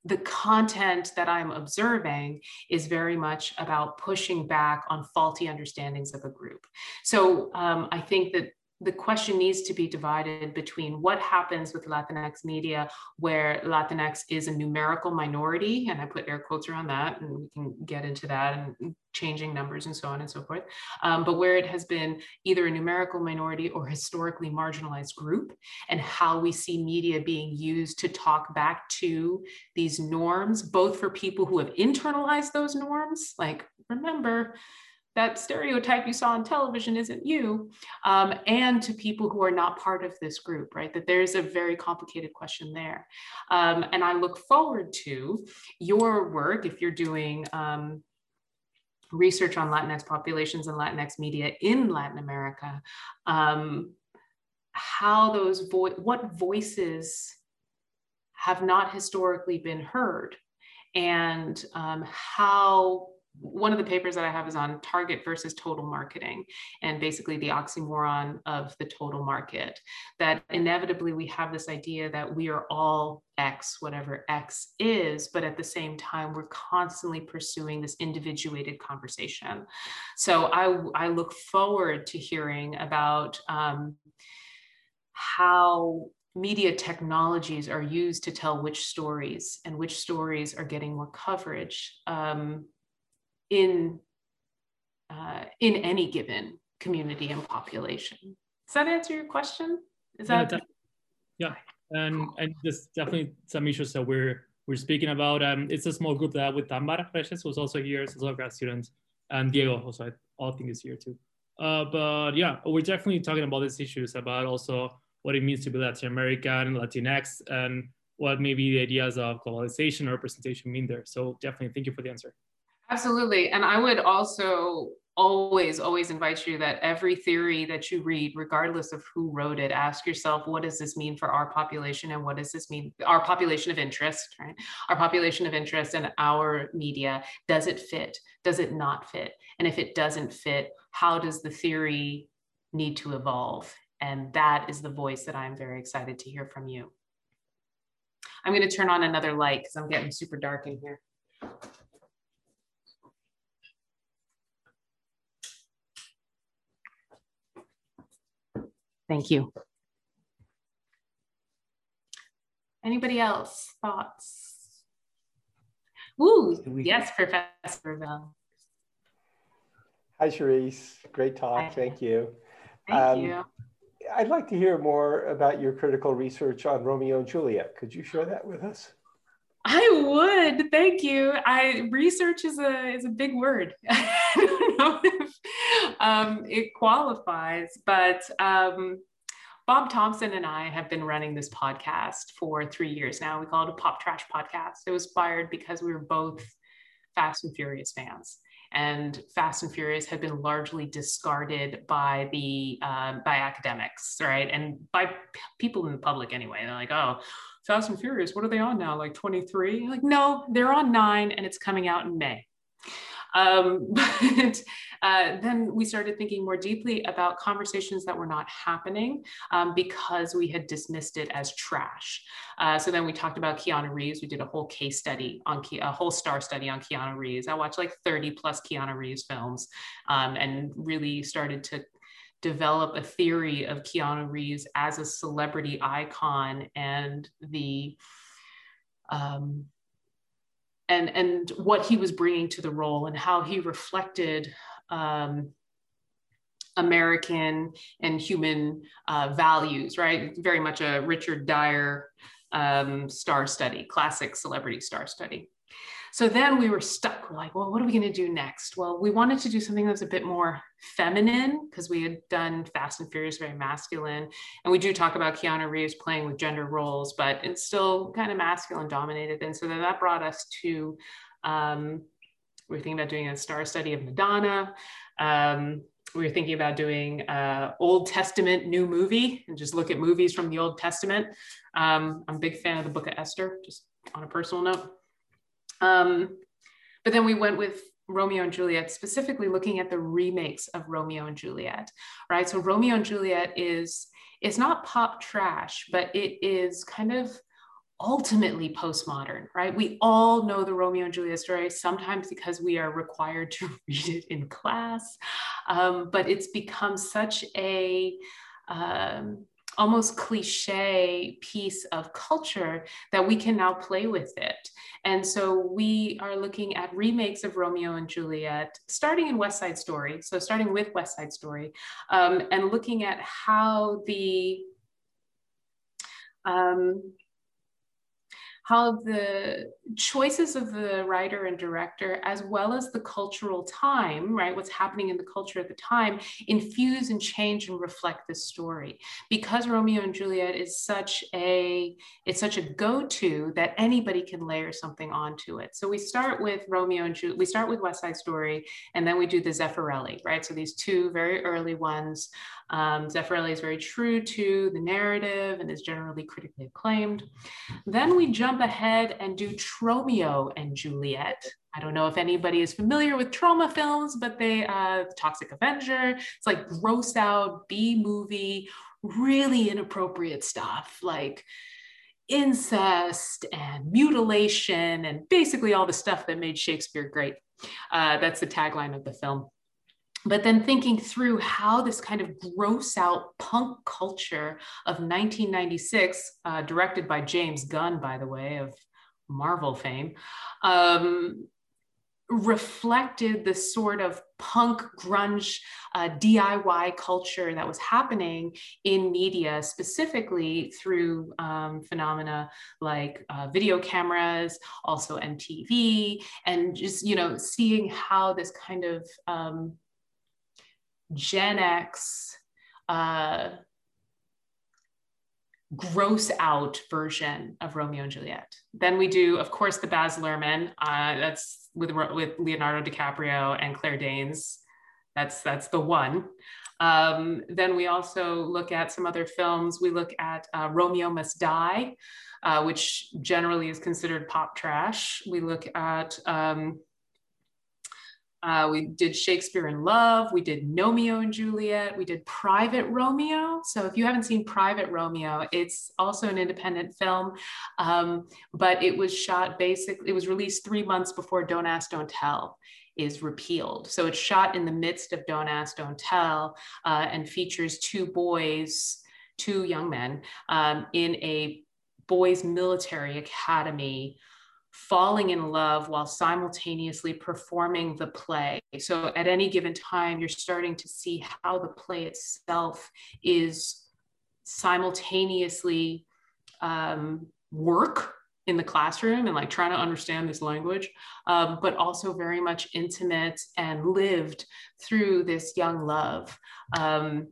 the content that I'm observing is very much about pushing back on faulty understandings of a group. So I think that the question needs to be divided between what happens with Latinx media, where Latinx is a numerical minority, and I put air quotes around that, and we can get into that and changing numbers and so on and so forth, but where it has been either a numerical minority or historically marginalized group, and how we see media being used to talk back to these norms, both for people who have internalized those norms, like, remember, that stereotype you saw on television isn't you, and to people who are not part of this group, right? That there's a very complicated question there. And I look forward to your work, if you're doing research on Latinx populations and Latinx media in Latin America, how those what voices have not historically been heard, and how. One of the papers that I have is on target versus total marketing, and basically the oxymoron of the total market, that inevitably we have this idea that we are all X, whatever X is, but at the same time, we're constantly pursuing this individuated conversation. So I look forward to hearing about how media technologies are used to tell which stories and which stories are getting more coverage. In any given community and population. Does that answer your question? Is that yeah? And there's definitely some issues that we're speaking about. It's a small group that with Tamara Freches, who's also here, is also a grad student, and Diego also I think is here too. But yeah, we're definitely talking about these issues about also what it means to be Latin American, Latinx, and what maybe the ideas of globalization or representation mean there. So definitely, thank you for the answer. Absolutely. And I would also always invite you that every theory that you read, regardless of who wrote it, ask yourself, what does this mean for our population? And what does this mean? Our population of interest, right? Our population of interest and our media, does it fit? Does it not fit? And if it doesn't fit, how does the theory need to evolve? And that is the voice that I'm very excited to hear from you. I'm going to turn on another light because I'm getting super dark in here. Thank you. Anybody else? Thoughts? Ooh, yes, Professor Bell. Hi, Charisse. Great talk. Hi. Thank you. Thank you. I'd like to hear more about your critical research on Romeo and Juliet. Could you share that with us? I would, thank you. Research is a big word. I don't know if it qualifies, but Bob Thompson and I have been running this podcast for 3 years now. We call it a Pop Trash Podcast. It was inspired because we were both Fast and Furious fans, and Fast and Furious had been largely discarded by the by academics, right, and by people in the public anyway. They're like, oh, Fast and Furious, what are they on now? Like 23? Like, no, they're on 9, and it's coming out in May. But then we started thinking more deeply about conversations that were not happening because we had dismissed it as trash. So then we talked about Keanu Reeves. We did a whole case study on a whole star study on Keanu Reeves. I watched like 30 plus Keanu Reeves films and really started to develop a theory of Keanu Reeves as a celebrity icon and the and what he was bringing to the role and how he reflected American and human values, right? Very much a Richard Dyer star study, classic celebrity star study. So then we were stuck. We're like, well, what are we going to do next? Well, we wanted to do something that was a bit more feminine because we had done Fast and Furious, very masculine. And we do talk about Keanu Reeves playing with gender roles, but it's still kind of masculine dominated. And so then that brought us to, we were thinking about doing a star study of Madonna. We were thinking about doing Old Testament new movie and just look at movies from the Old Testament. I'm a big fan of the Book of Esther, just on a personal note. But then we went with Romeo and Juliet, specifically looking at the remakes of Romeo and Juliet, right? So Romeo and Juliet is, it's not pop trash, but it is kind of ultimately postmodern, right? We all know the Romeo and Juliet story, sometimes because we are required to read it in class, but it's become such a, almost cliche piece of culture that we can now play with it. And so we are looking at remakes of Romeo and Juliet, starting in West Side Story. So starting with West Side Story and looking at how the choices of the writer and director, as well as the cultural time, right, what's happening in the culture at the time, infuse and change and reflect the story. Because Romeo and Juliet is such a, it's such a go-to that anybody can layer something onto it. So we start with Romeo and Juliet, we start with West Side Story, and then we do the Zeffirelli, right? So these two very early ones. Zeffirelli is very true to the narrative and is generally critically acclaimed. Then we jump ahead and do Tromeo and Juliet. I don't know if anybody is familiar with trauma films, but they, Toxic Avenger, it's like gross out B movie, really inappropriate stuff like incest and mutilation and basically all the stuff that made Shakespeare great. That's the tagline of the film. But then thinking through how this kind of gross out punk culture of 1996, directed by James Gunn, by the way, of Marvel fame, reflected the sort of punk grunge DIY culture that was happening in media, specifically through phenomena like video cameras, also MTV, and just, you know, seeing how this kind of Gen X gross out version of Romeo and Juliet. Then we do, of course, the Baz Luhrmann. That's with Leonardo DiCaprio and Claire Danes. That's the one. Then we also look at some other films. We look at Romeo Must Die, which generally is considered pop trash. We look at we did Shakespeare in Love, we did Nomeo and Juliet, we did Private Romeo. So if you haven't seen Private Romeo, it's also an independent film, but it was shot basically, it was released 3 months before Don't Ask, Don't Tell is repealed. So it's shot in the midst of Don't Ask, Don't Tell and features two boys, two young men in a boys' military academy falling in love while simultaneously performing the play. So at any given time, you're starting to see how the play itself is simultaneously work in the classroom and like trying to understand this language, but also very much intimate and lived through this young love. So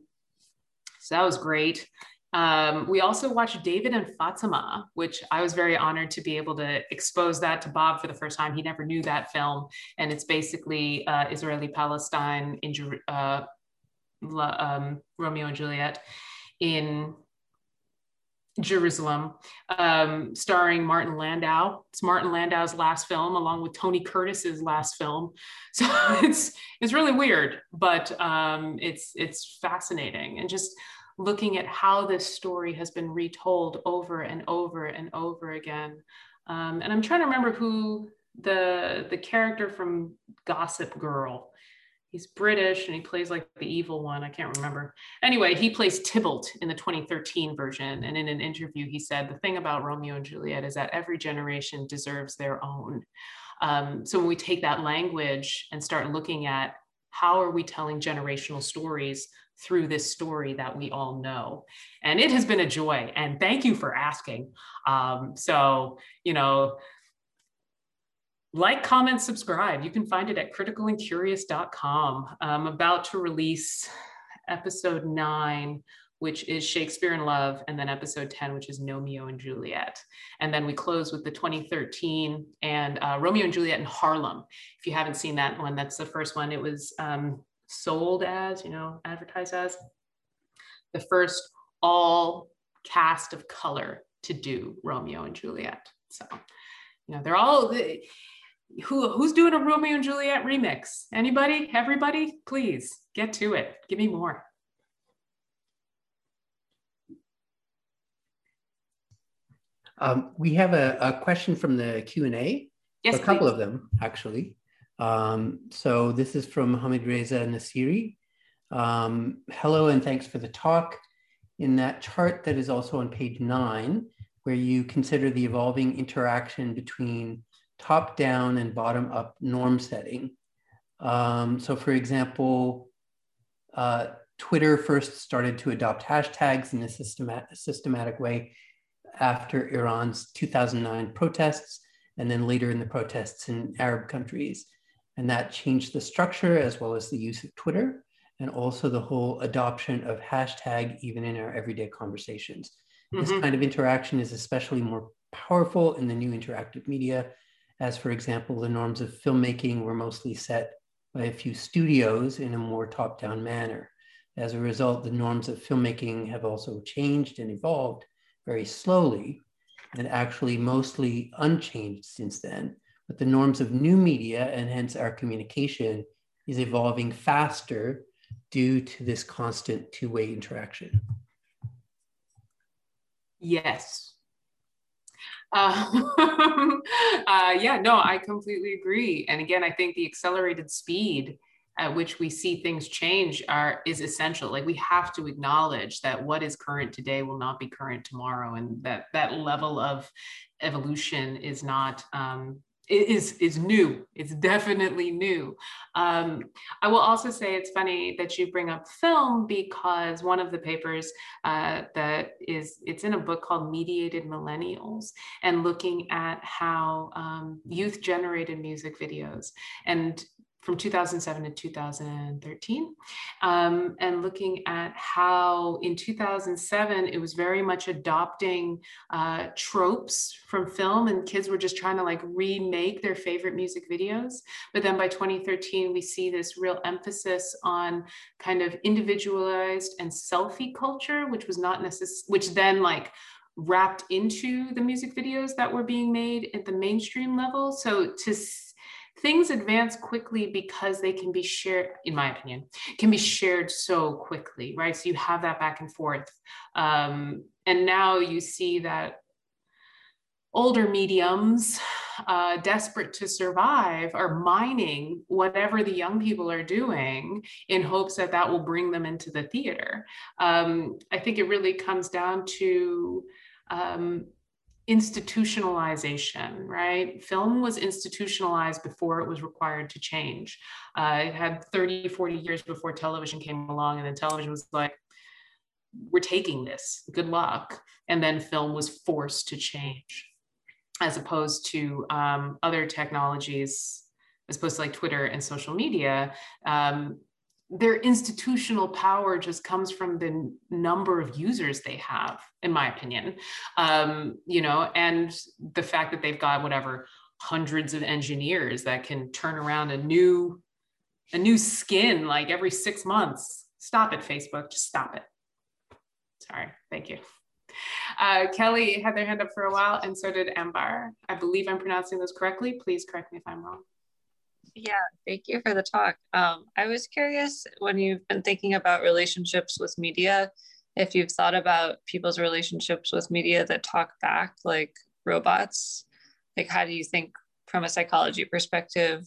that was great. We also watched David and Fatima, which I was very honored to be able to expose that to Bob for the first time. He never knew that film. And it's basically Israeli-Palestine in Romeo and Juliet in Jerusalem, starring Martin Landau. It's Martin Landau's last film, along with Tony Curtis's last film. So it's really weird, but it's fascinating. And just looking at how this story has been retold over and over and over again. And I'm trying to remember who the character from Gossip Girl. He's British and he plays like the evil one. I can't remember. Anyway, he plays Tybalt in the 2013 version. And in an interview, he said, the thing about Romeo and Juliet is that every generation deserves their own. So when we take that language and start looking at how are we telling generational stories through this story that we all know. And it has been a joy. And thank you for asking. So, you know, like, comment, subscribe. You can find it at criticalandcurious.com. I'm about to release episode 9, which is Shakespeare in Love, and then episode 10, which is Nomeo and Juliet. And then we close with the 2013 and Romeo and Juliet in Harlem. If you haven't seen that one, that's the first one. It was sold as, you know, advertised as the first all cast of color to do Romeo and Juliet. So, you know, they're all... Who's doing a Romeo and Juliet remix? Anybody? Everybody? Please get to it. Give me more. We have a question from the Q&A. Yes, a couple of them, actually. So this is from Hamid Reza Nasiri. Hello, and thanks for the talk. In that chart that is also on page 9, where you consider the evolving interaction between top-down and bottom-up norm setting. So for example, Twitter first started to adopt hashtags in a systematic way after Iran's 2009 protests, and then later in the protests in Arab countries. And that changed the structure as well as the use of Twitter, and also the whole adoption of hashtag even in our everyday conversations. This kind of interaction is especially more powerful in the new interactive media, as for example, the norms of filmmaking were mostly set by a few studios in a more top-down manner. As a result, the norms of filmmaking have also changed and evolved very slowly, and actually mostly unchanged since then. But the norms of new media, and hence our communication, is evolving faster due to this constant two-way interaction. Yes. Yeah, no, I completely agree. And again, I think the accelerated speed at which we see things change is essential. Like, we have to acknowledge that what is current today will not be current tomorrow, and that level of evolution is not is new. It's definitely new. I will also say it's funny that you bring up film, because one of the papers it's in a book called Mediated Millennials, and looking at how youth generated music videos, and from 2007 to 2013, and looking at how in 2007, it was very much adopting tropes from film, and kids were just trying to like remake their favorite music videos. But then by 2013, we see this real emphasis on kind of individualized and selfie culture, which was not necessary, which then like wrapped into the music videos that were being made at the mainstream level. So to things advance quickly because they can be shared, in my opinion, can be shared so quickly, right? So you have that back and forth. And now you see that older mediums, desperate to survive, are mining whatever the young people are doing in hopes that that will bring them into the theater. I think it really comes down to institutionalization, right? Film was institutionalized before it was required to change. It had 30, 40 years before television came along, and then television was like, we're taking this, good luck. And then film was forced to change, as opposed to other technologies, as opposed to like Twitter and social media, their institutional power just comes from the number of users they have, in my opinion, you know, and the fact that they've got whatever hundreds of engineers that can turn around a new skin like every 6 months. Stop it, Facebook, just stop it. Sorry, thank you. Kelly had their hand up for a while, and so did Ambar. I believe I'm pronouncing those correctly. Please correct me if I'm wrong. Yeah, thank you for the talk. I was curious, when you've been thinking about relationships with media, if you've thought about people's relationships with media that talk back like robots, like how do you think from a psychology perspective,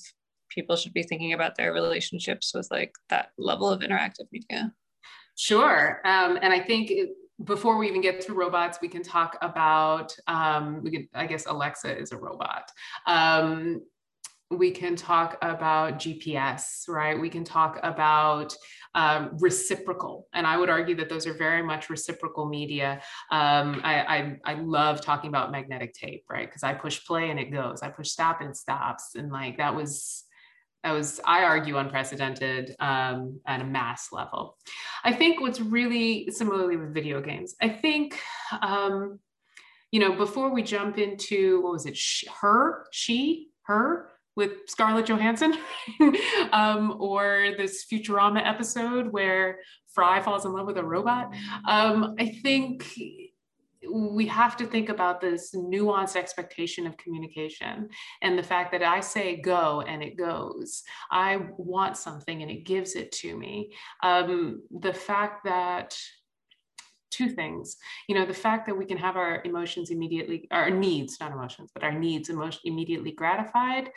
people should be thinking about their relationships with like that level of interactive media? Sure, and I think before we even get through robots, we can talk about, I guess Alexa is a robot. We can talk about GPS, right? We can talk about reciprocal. And I would argue that those are very much reciprocal media. I love talking about magnetic tape, right? Because I push play and it goes. I push stop and it stops. And like that was, I argue, unprecedented at a mass level. I think what's really similarly with video games, I think, you know, before we jump into, what was it, her, with Scarlett Johansson, or this Futurama episode where Fry falls in love with a robot. I think we have to think about this nuanced expectation of communication and the fact that I say go and it goes. I want something and it gives it to me. The fact that two things, you know, the fact that we can have our emotions immediately, our needs, not emotions, but our needs immediately gratified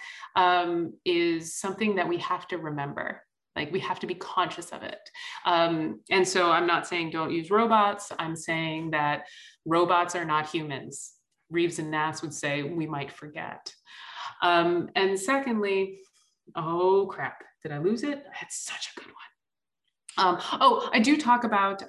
is something that we have to remember. Like we have to be conscious of it. And so I'm not saying don't use robots. I'm saying that robots are not humans. Reeves and Nass would say we might forget. And secondly, oh crap, did I lose it? I had such a good one. I do talk about,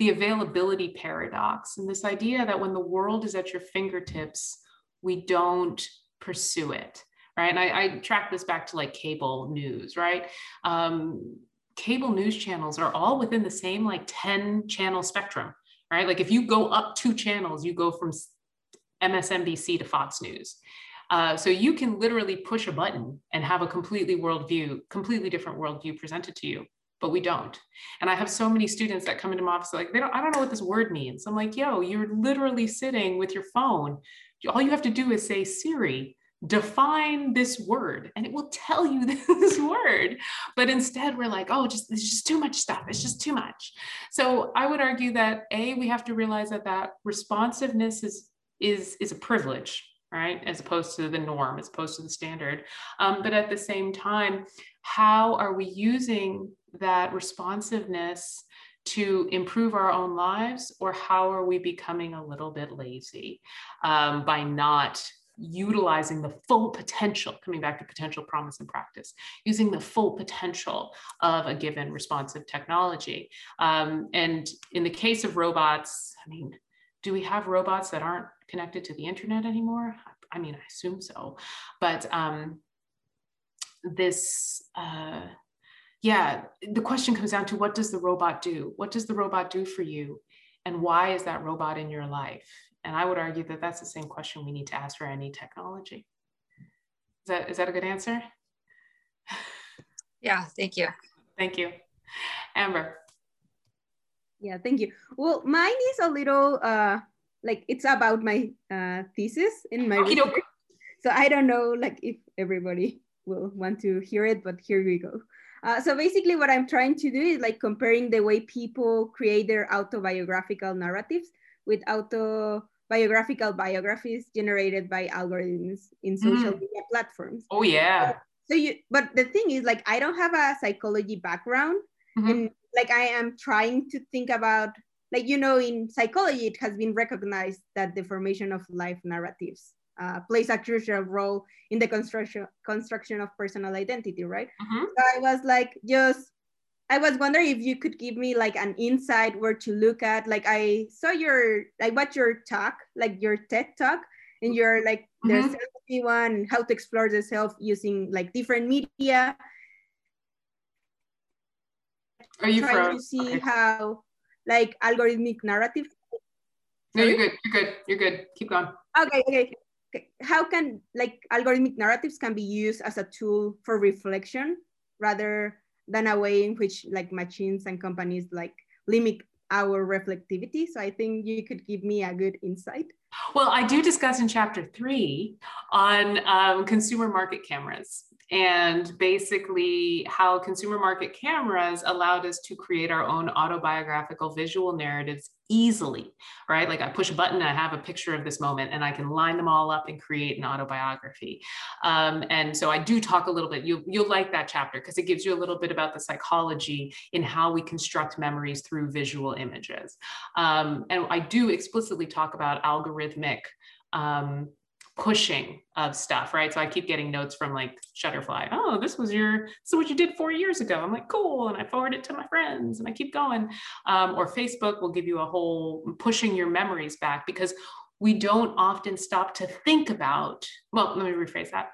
the availability paradox and this idea that when the world is at your fingertips, we don't pursue it, right? And I track this back to like cable news, right? Cable news channels are all within the same like 10 channel spectrum, right? Like if you go up 2 channels, you go from MSNBC to Fox News. So you can literally push a button and have a completely different worldview presented to you. But we don't. And I have so many students that come into my office like, I don't know what this word means. I'm like, yo, you're literally sitting with your phone. All you have to do is say, Siri, define this word, and it will tell you this word. But instead we're like, oh, it's just too much stuff. It's just too much. So I would argue that A, we have to realize that responsiveness is a privilege, right? As opposed to the norm, as opposed to the standard. But at the same time, how are we using that responsiveness to improve our own lives, or how are we becoming a little bit lazy by not utilizing the full potential, coming back to potential, promise, and practice, using the full potential of a given responsive technology. And in the case of robots, I mean, do we have robots that aren't connected to the internet anymore? I mean, I assume so, but the question comes down to what does the robot do? What does the robot do for you? And why is that robot in your life? And I would argue that that's the same question we need to ask for any technology. Is that a good answer? Yeah, thank you. Thank you. Amber. Yeah, thank you. Well, mine is a little, like it's about my thesis in my research. So I don't know like if everybody will want to hear it, but here we go. So basically what I'm trying to do is like comparing the way people create their autobiographical narratives with autobiographical biographies generated by algorithms in social media platforms. Oh yeah. But the thing is like, I don't have a psychology background and like I am trying to think about like, you know, in psychology, it has been recognized that the formation of life narratives plays a crucial role in the construction of personal identity, right? So I was like, I was wondering if you could give me like an insight where to look at, like I saw your TED talk, and you're like the selfie one, how to explore the self using like different media. trying to see how like algorithmic narrative. No, you're good. Keep going. Okay. How can like algorithmic narratives can be used as a tool for reflection rather than a way in which like machines and companies like limit our reflectivity? So I think you could give me a good insight. Well, I do discuss in chapter 3 on consumer market cameras and basically how consumer market cameras allowed us to create our own autobiographical visual narratives easily, right? Like I push a button, I have a picture of this moment and I can line them all up and create an autobiography. And so I do talk a little bit, you'll like that chapter because it gives you a little bit about the psychology in how we construct memories through visual images. And I do explicitly talk about algorithmic pushing of stuff, right? So I keep getting notes from like Shutterfly. Oh, this is what you did 4 years ago. I'm like, cool. And I forward it to my friends and I keep going. Or Facebook will give you a whole pushing your memories back because we don't often stop to think about, well, let me rephrase that.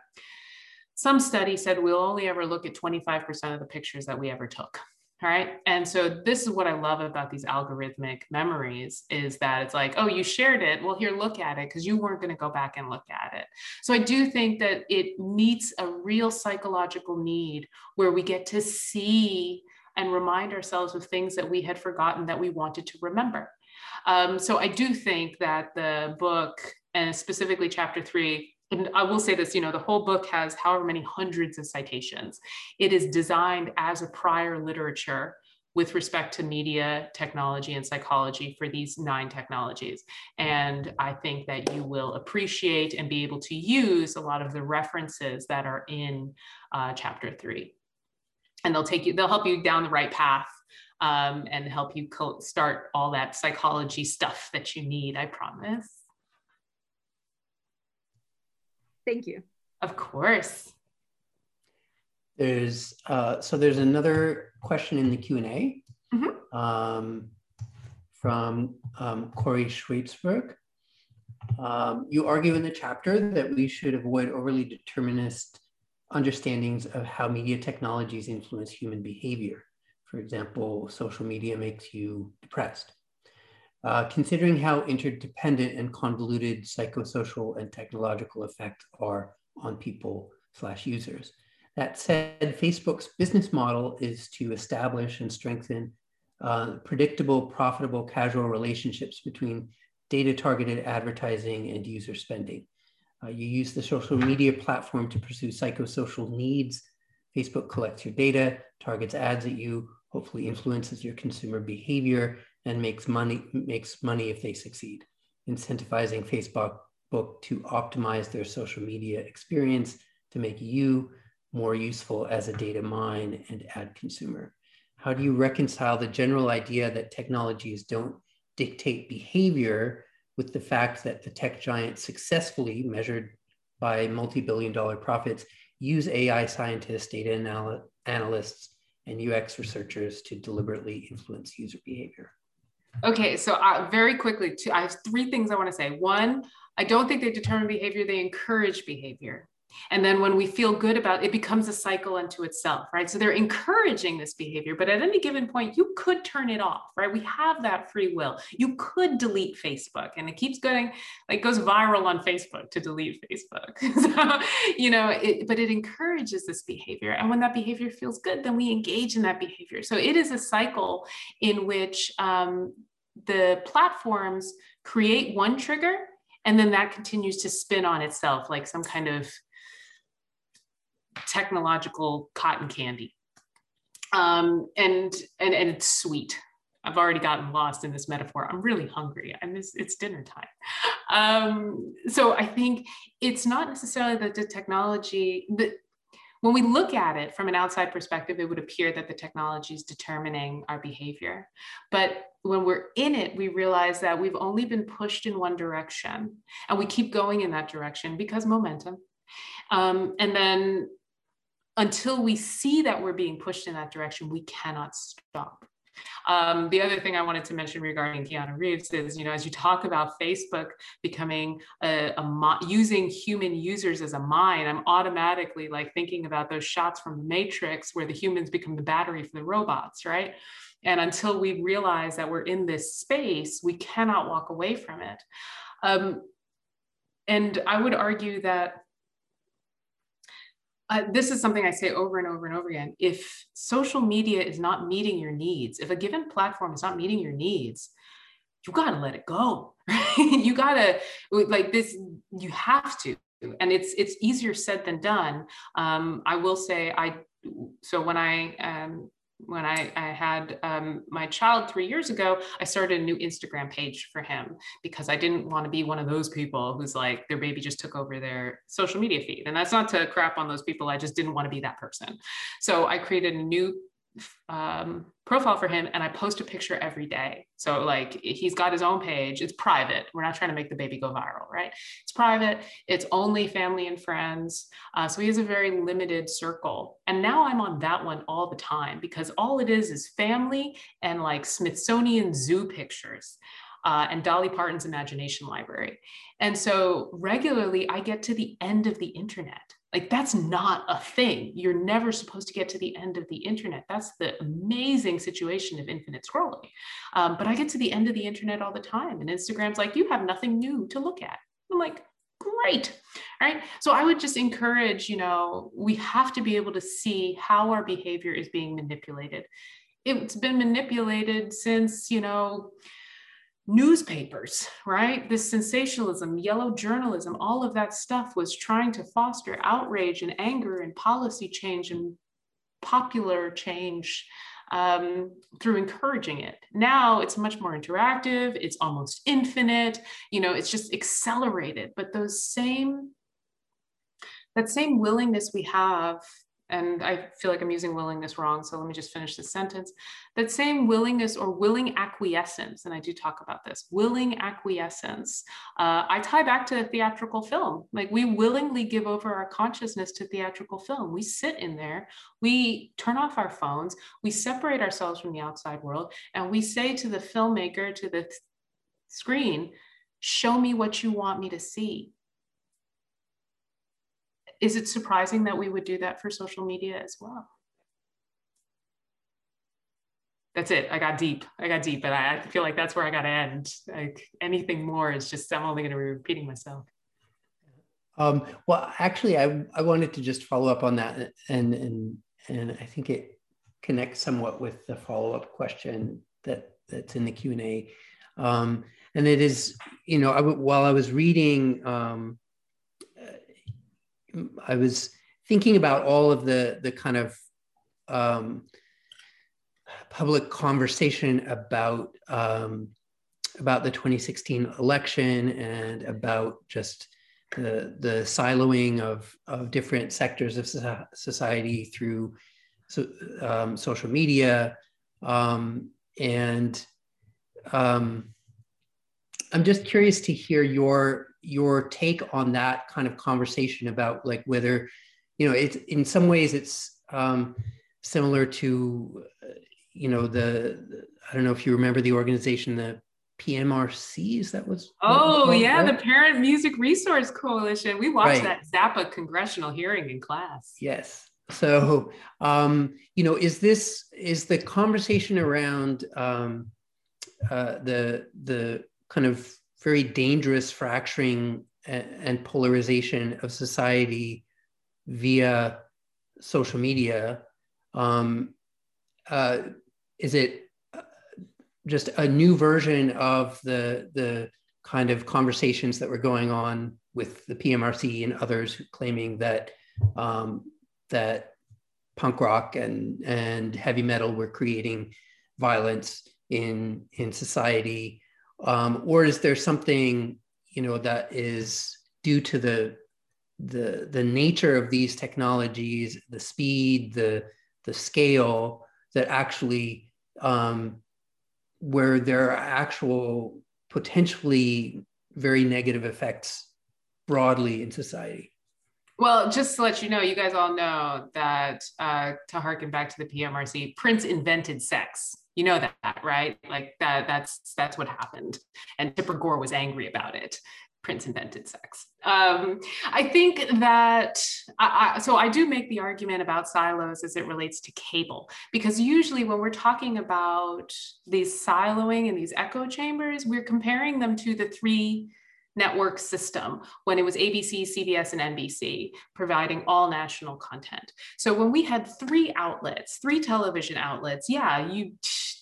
Some study said we'll only ever look at 25% of the pictures that we ever took. All right. And so this is what I love about these algorithmic memories is that it's like, oh, you shared it. Well, here, look at it because you weren't going to go back and look at it. So I do think that it meets a real psychological need where we get to see and remind ourselves of things that we had forgotten that we wanted to remember. So I do think that the book and specifically chapter 3, and I will say this, you know, the whole book has however many hundreds of citations. It is designed as a prior literature with respect to media, technology, and psychology for these 9 technologies. And I think that you will appreciate and be able to use a lot of the references that are in chapter 3. And they'll help you down the right path and help you start all that psychology stuff that you need, I promise. Thank you. Of course. There's another question in the Q&A from Corey Schweitzberg. You argue in the chapter that we should avoid overly determinist understandings of how media technologies influence human behavior. For example, social media makes you depressed. Considering how interdependent and convoluted psychosocial and technological effects are on people/users. That said, Facebook's business model is to establish and strengthen predictable, profitable, casual relationships between data-targeted advertising and user spending. You use the social media platform to pursue psychosocial needs. Facebook collects your data, targets ads at you, hopefully influences your consumer behavior, and makes money if they succeed, incentivizing Facebook to optimize their social media experience to make you more useful as a data mine and ad consumer. How do you reconcile the general idea that technologies don't dictate behavior with the fact that the tech giants, successfully measured by multi-billion-dollar profits, use AI scientists, data analysts, and UX researchers to deliberately influence user behavior? Okay, so very quickly, I have 3 things I want to say. 1, I don't think they determine behavior, they encourage behavior. And then when we feel good about it, it becomes a cycle unto itself, right? So they're encouraging this behavior, but at any given point, you could turn it off, right? We have that free will. You could delete Facebook and it keeps going, like goes viral on Facebook to delete Facebook. So, you know, but it encourages this behavior. And when that behavior feels good, then we engage in that behavior. So it is a cycle in which the platforms create one trigger and then that continues to spin on itself like some kind of technological cotton candy. And it's sweet. I've already gotten lost in this metaphor. I'm really hungry and it's dinner time. So I think it's not necessarily that the technology, when we look at it from an outside perspective, it would appear that the technology is determining our behavior. But when we're in it, we realize that we've only been pushed in one direction and we keep going in that direction because momentum. And then until we see that we're being pushed in that direction, we cannot stop. The other thing I wanted to mention regarding Keanu Reeves is, you know, as you talk about Facebook becoming using human users as a mind, I'm automatically like thinking about those shots from The Matrix where the humans become the battery for the robots, right? And until we realize that we're in this space, we cannot walk away from it. And I would argue that this is something I say over and over and over again. If social media is not meeting your needs, if a given platform is not meeting your needs, you gotta let it go, right? You gotta, like this, you have to. And it's easier said than done. I will say, so when I had my child 3 years ago, I started a new Instagram page for him because I didn't want to be one of those people who's like, their baby just took over their social media feed. And that's not to crap on those people. I just didn't want to be that person. So I created a new profile for him and I post a picture every day. So like he's got his own page. It's private. We're not trying to make the baby go viral, right? It's private. It's only family and friends. So he has a very limited circle. And now I'm on that one all the time because all it is family and like Smithsonian Zoo pictures. And Dolly Parton's imagination library. And so regularly I get to the end of the internet. Like that's not a thing. You're never supposed to get to the end of the internet. That's the amazing situation of infinite scrolling. But I get to the end of the internet all the time. And Instagram's like, you have nothing new to look at. I'm like, great, all right? So I would just encourage, you know, we have to be able to see how our behavior is being manipulated. It's been manipulated since, you know, newspapers, right? This sensationalism, yellow journalism, all of that stuff was trying to foster outrage and anger and policy change and popular change through encouraging it. Now it's much more interactive. It's almost infinite. You know, it's just accelerated. But that same willingness we have, and I feel like I'm using willingness wrong, so let me just finish this sentence. That same willingness or willing acquiescence, and I do talk about this, willing acquiescence. I tie back to theatrical film. Like we willingly give over our consciousness to theatrical film. We sit in there, we turn off our phones, we separate ourselves from the outside world, and we say to the filmmaker, to the screen, show me what you want me to see. Is it surprising that we would do that for social media as well? That's it. I got deep, but I feel like that's where I got to end. Like anything more is just, I'm only going to be repeating myself. Well, actually, I wanted to just follow up on that. And I think it connects somewhat with the follow-up question that's in the Q&A. And it is, you know, while I was reading, I was thinking about all of the kind of public conversation about the 2016 election and about just the siloing of different sectors of society through social media. And I'm just curious to hear your take on that kind of conversation about like whether, you know, it's in some ways it's similar to, you know, I don't know if you remember the organization, the PMRC, is that was? Oh yeah, right? The Parent Music Resource Coalition. We watched that Zappa congressional hearing in class. Yes. So, you know, is the conversation around the kind of very dangerous fracturing and polarization of society via social media. Is it just a new version of the kind of conversations that were going on with the PMRC and others claiming that that punk rock and heavy metal were creating violence in society? Or is there something, you know, that is due to the nature of these technologies, the speed, the scale, that actually where there are actual potentially very negative effects broadly in society? Well, just to let you know, you guys all know that to harken back to the PMRC, Prince invented sex. You know that, right? Like that's what happened. And Tipper Gore was angry about it. Prince invented sex. I think that, I do make the argument about silos as it relates to cable, because usually when we're talking about these siloing and these echo chambers, we're comparing them to the three network system when it was ABC, CBS, and NBC providing all national content. So when we had three outlets, three television outlets, yeah,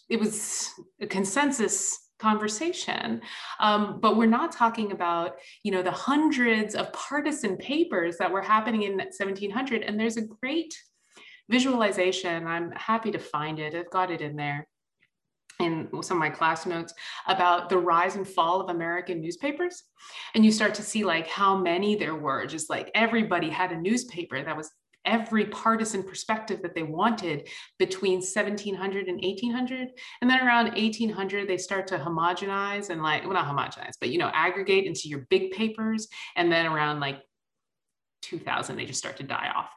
it was a consensus conversation, but we're not talking about, you know, the hundreds of partisan papers that were happening in 1700. And there's a great visualization. I'm happy to find it. I've got it in there in some of my class notes about the rise and fall of American newspapers. And you start to see like how many there were, just like everybody had a newspaper that was every partisan perspective that they wanted between 1700 and 1800. And then around 1800, they start to homogenize and like, well, not homogenize, but, you know, aggregate into your big papers. And then around like 2000, they just start to die off.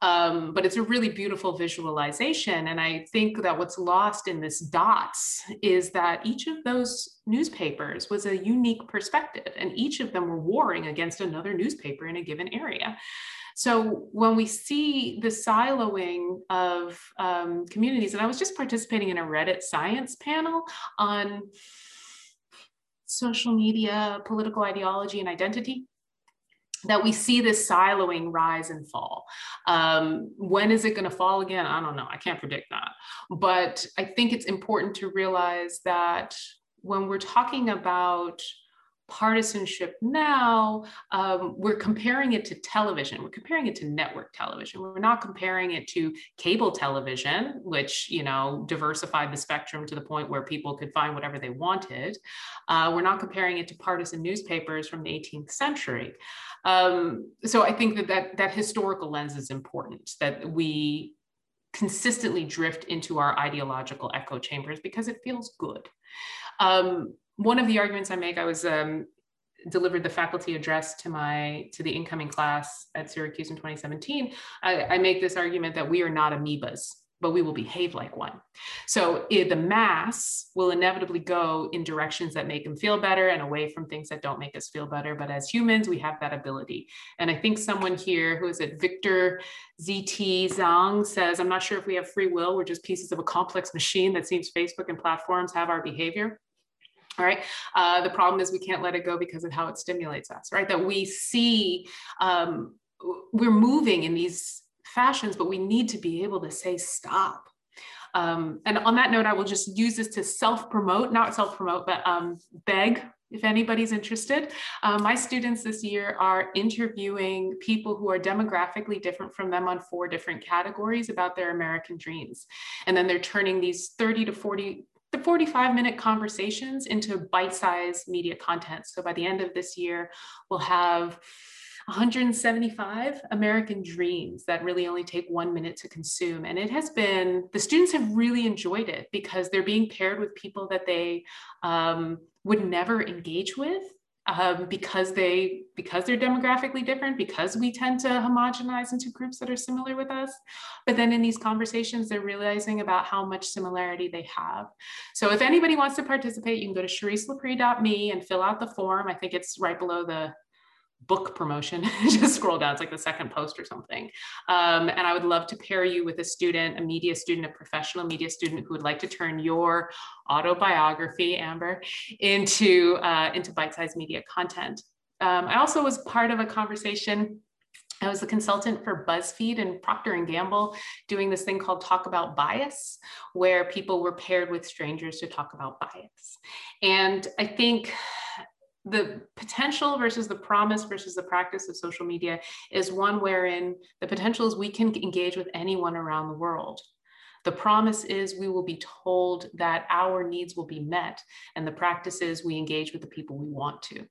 But it's a really beautiful visualization. And I think that what's lost in this dots is that each of those newspapers was a unique perspective, and each of them were warring against another newspaper in a given area. So when we see the siloing of communities, and I was just participating in a Reddit science panel on social media, political ideology, and identity, that we see this siloing rise and fall. When is it going to fall again? I don't know. I can't predict that. But I think it's important to realize that when we're talking about partisanship now, we're comparing it to television. We're comparing it to network television. We're not comparing it to cable television, which, you know, diversified the spectrum to the point where people could find whatever they wanted. We're not comparing it to partisan newspapers from the 18th century. So I think that historical lens is important, that we consistently drift into our ideological echo chambers because it feels good. One of the arguments I make, I was delivered the faculty address to the incoming class at Syracuse in 2017. I make this argument that we are not amoebas, but we will behave like one. So the mass will inevitably go in directions that make them feel better and away from things that don't make us feel better. But as humans, we have that ability. And I think someone here who is at Victor ZT Zhang says, I'm not sure if we have free will. We're just pieces of a complex machine that seems Facebook and platforms have our behavior. All right. The problem is we can't let it go because of how it stimulates us, right? That we see we're moving in these fashions, but we need to be able to say stop. And on that note, I will just use this to self-promote, not self-promote, but beg if anybody's interested. My students this year are interviewing people who are demographically different from them on 4 different categories about their American dreams. And then they're turning these 30 to 40 the 45-minute conversations into bite-sized media content. So by the end of this year, we'll have 175 American dreams that really only take 1 minute to consume. And it has been, the students have really enjoyed it because they're being paired with people that they would never engage with because they're demographically different, because we tend to homogenize into groups that are similar with us. But then in these conversations, they're realizing about how much similarity they have. So if anybody wants to participate, you can go to charisselepre.me and fill out the form. I think it's right below the book promotion. Just scroll down, it's like the second post or something. And I would love to pair you with a student, a media student, a professional media student who would like to turn your autobiography, Amber, into bite-sized media content. I also was part of a conversation. I was a consultant for BuzzFeed and Procter & Gamble doing this thing called Talk About Bias, where people were paired with strangers to talk about bias. And I think the potential versus the promise versus the practice of social media is one wherein the potential is we can engage with anyone around the world. The promise is we will be told that our needs will be met, and the practice is we engage with the people we want to,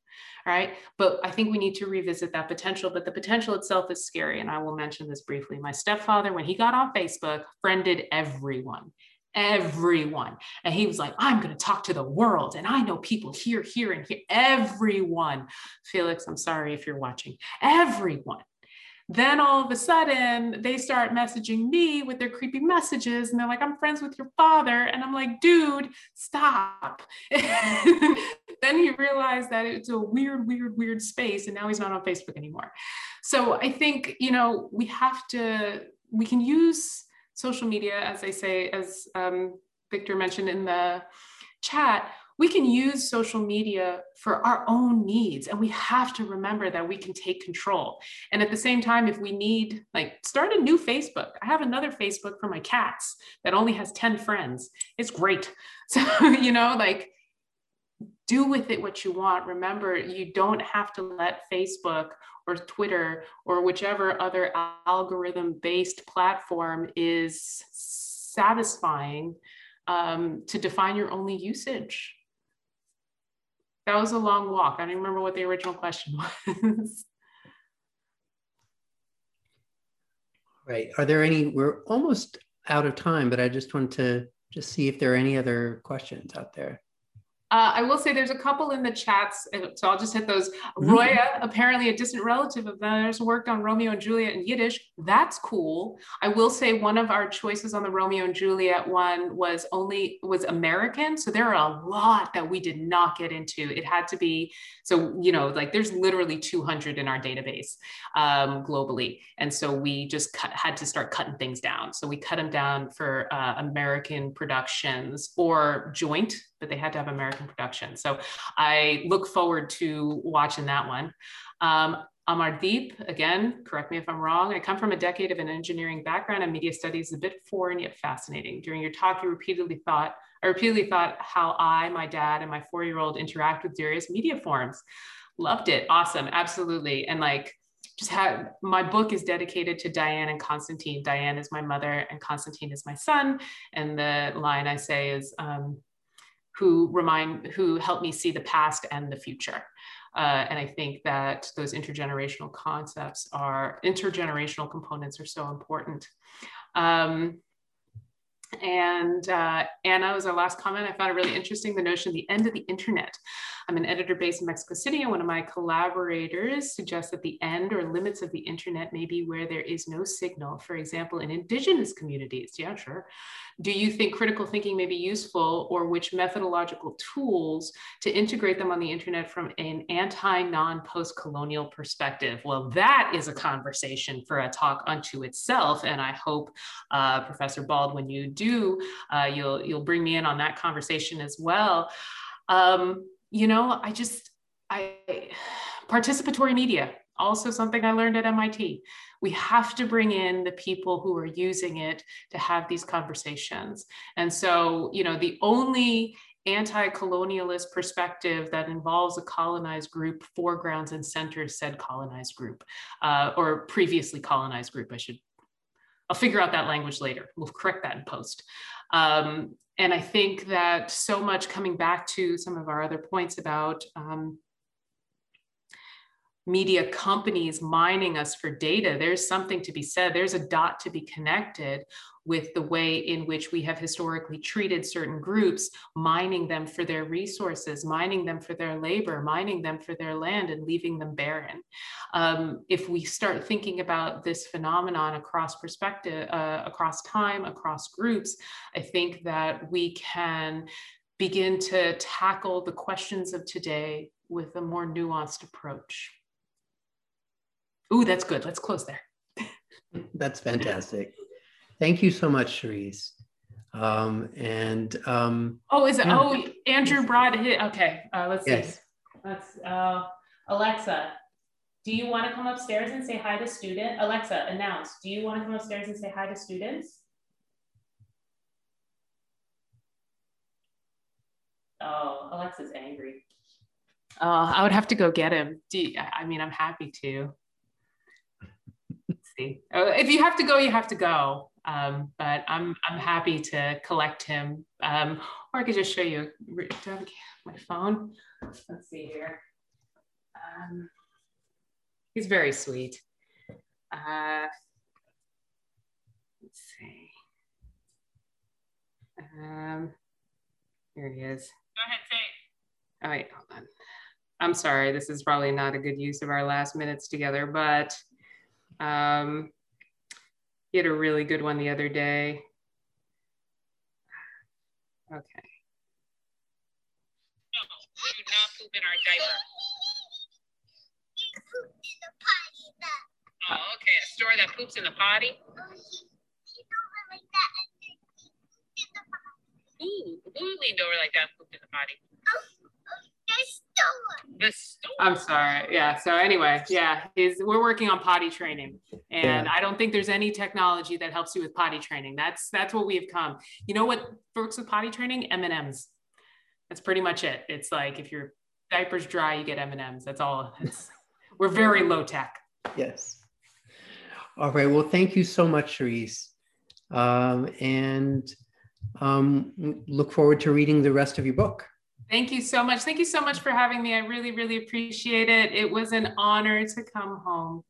right? But I think we need to revisit that potential, but the potential itself is scary. And I will mention this briefly. My stepfather, when he got on Facebook, friended everyone. And he was like, I'm going to talk to the world. And I know people here, here, and here, everyone. Felix, I'm sorry if you're watching, everyone. Then all of a sudden they start messaging me with their creepy messages. And they're like, I'm friends with your father. And I'm like, dude, stop. Then he realized that it's a weird, weird, weird space. And now he's not on Facebook anymore. So I think, you know, we can use social media, as I say, as Victor mentioned in the chat, we can use social media for our own needs. And we have to remember that we can take control. And at the same time, if we need, like, start a new Facebook. I have another Facebook for my cats that only has 10 friends. It's great. So, you know, like, do with it what you want. Remember, you don't have to let Facebook or Twitter or whichever other algorithm-based platform is satisfying to define your only usage. That was a long walk. I don't remember what the original question was. Right. Are there any, we're almost out of time, but I just want to just see if there are any other questions out there. I will say there's a couple in the chats, so I'll just hit those. Roya, apparently a distant relative of theirs, worked on Romeo and Juliet in Yiddish. That's cool. I will say one of our choices on the Romeo and Juliet one was American. So there are a lot that we did not get into. It had to be, so, you know, like there's literally 200 in our database globally. And so we just had to start cutting things down. So we cut them down for American productions or joint, but they had to have American production. So I look forward to watching that one. Amardeep, again, correct me if I'm wrong. I come from a decade of an engineering background, and media studies is a bit foreign yet fascinating. During your talk, you repeatedly thought how I, my dad, and my 4-year-old interact with various media forms. Loved it. Awesome. Absolutely. And like, just had, my book is dedicated to Diane and Constantine. Diane is my mother and Constantine is my son. And the line I say is, who helped me see the past and the future. And I think that those intergenerational concepts are, intergenerational components are so important. Anna was our last comment. I found it really interesting, the notion of the end of the internet. I'm an editor based in Mexico City, and one of my collaborators suggests that the end or limits of the internet may be where there is no signal, for example, in indigenous communities. Yeah, sure. Do you think critical thinking may be useful, or which methodological tools to integrate them on the internet from an anti-non-post-colonial perspective? Well, that is a conversation for a talk unto itself, and I hope, Professor Bald, when you do, you'll bring me in on that conversation as well. You know, participatory media, also something I learned at MIT. We have to bring in the people who are using it to have these conversations. And so, you know, the only anti-colonialist perspective that involves a colonized group foregrounds and centers said colonized group, or previously colonized group, I'll figure out that language later. We'll correct that in post. And I think that so much, coming back to some of our other points about media companies mining us for data, there's something to be said. There's a dot to be connected with the way in which we have historically treated certain groups, mining them for their resources, mining them for their labor, mining them for their land, and leaving them barren. If we start thinking about this phenomenon across perspective, across time, across groups, I think that we can begin to tackle the questions of today with a more nuanced approach. Ooh, that's good. Let's close there. That's fantastic. Thank you so much, Cherise. Andrew brought it. Okay, let's see. Let's, Alexa, do you want to come upstairs and say hi to students? Alexa, announce, do you want to come upstairs and say hi to students? Oh, Alexa's angry. I would have to go get him. I'm happy to. Let's see. If you have to go, you have to go. But I'm happy to collect him. Or I could just show you my phone. Let's see here. He's very sweet. Let's see. Here he is. Go ahead, say it. All right, hold on. I'm sorry, this is probably not a good use of our last minutes together, but He had a really good one the other day. Okay. No, we do not poop in our diaper. Poops in the potty. Oh, okay. A store that poops in the potty. Ooh, who leaned over like that and pooped in the potty? The store. I'm sorry. Yeah. So anyway, yeah, we're working on potty training, and I don't think there's any technology that helps you with potty training. That's what we have come. You know what works with potty training? M&Ms. That's pretty much it. It's like if your diaper's dry, you get M&Ms. That's all. We're very low tech. Yes. All right. Well, thank you so much, Cherise, and look forward to reading the rest of your book. Thank you so much. Thank you so much for having me. I really, really appreciate it. It was an honor to come home.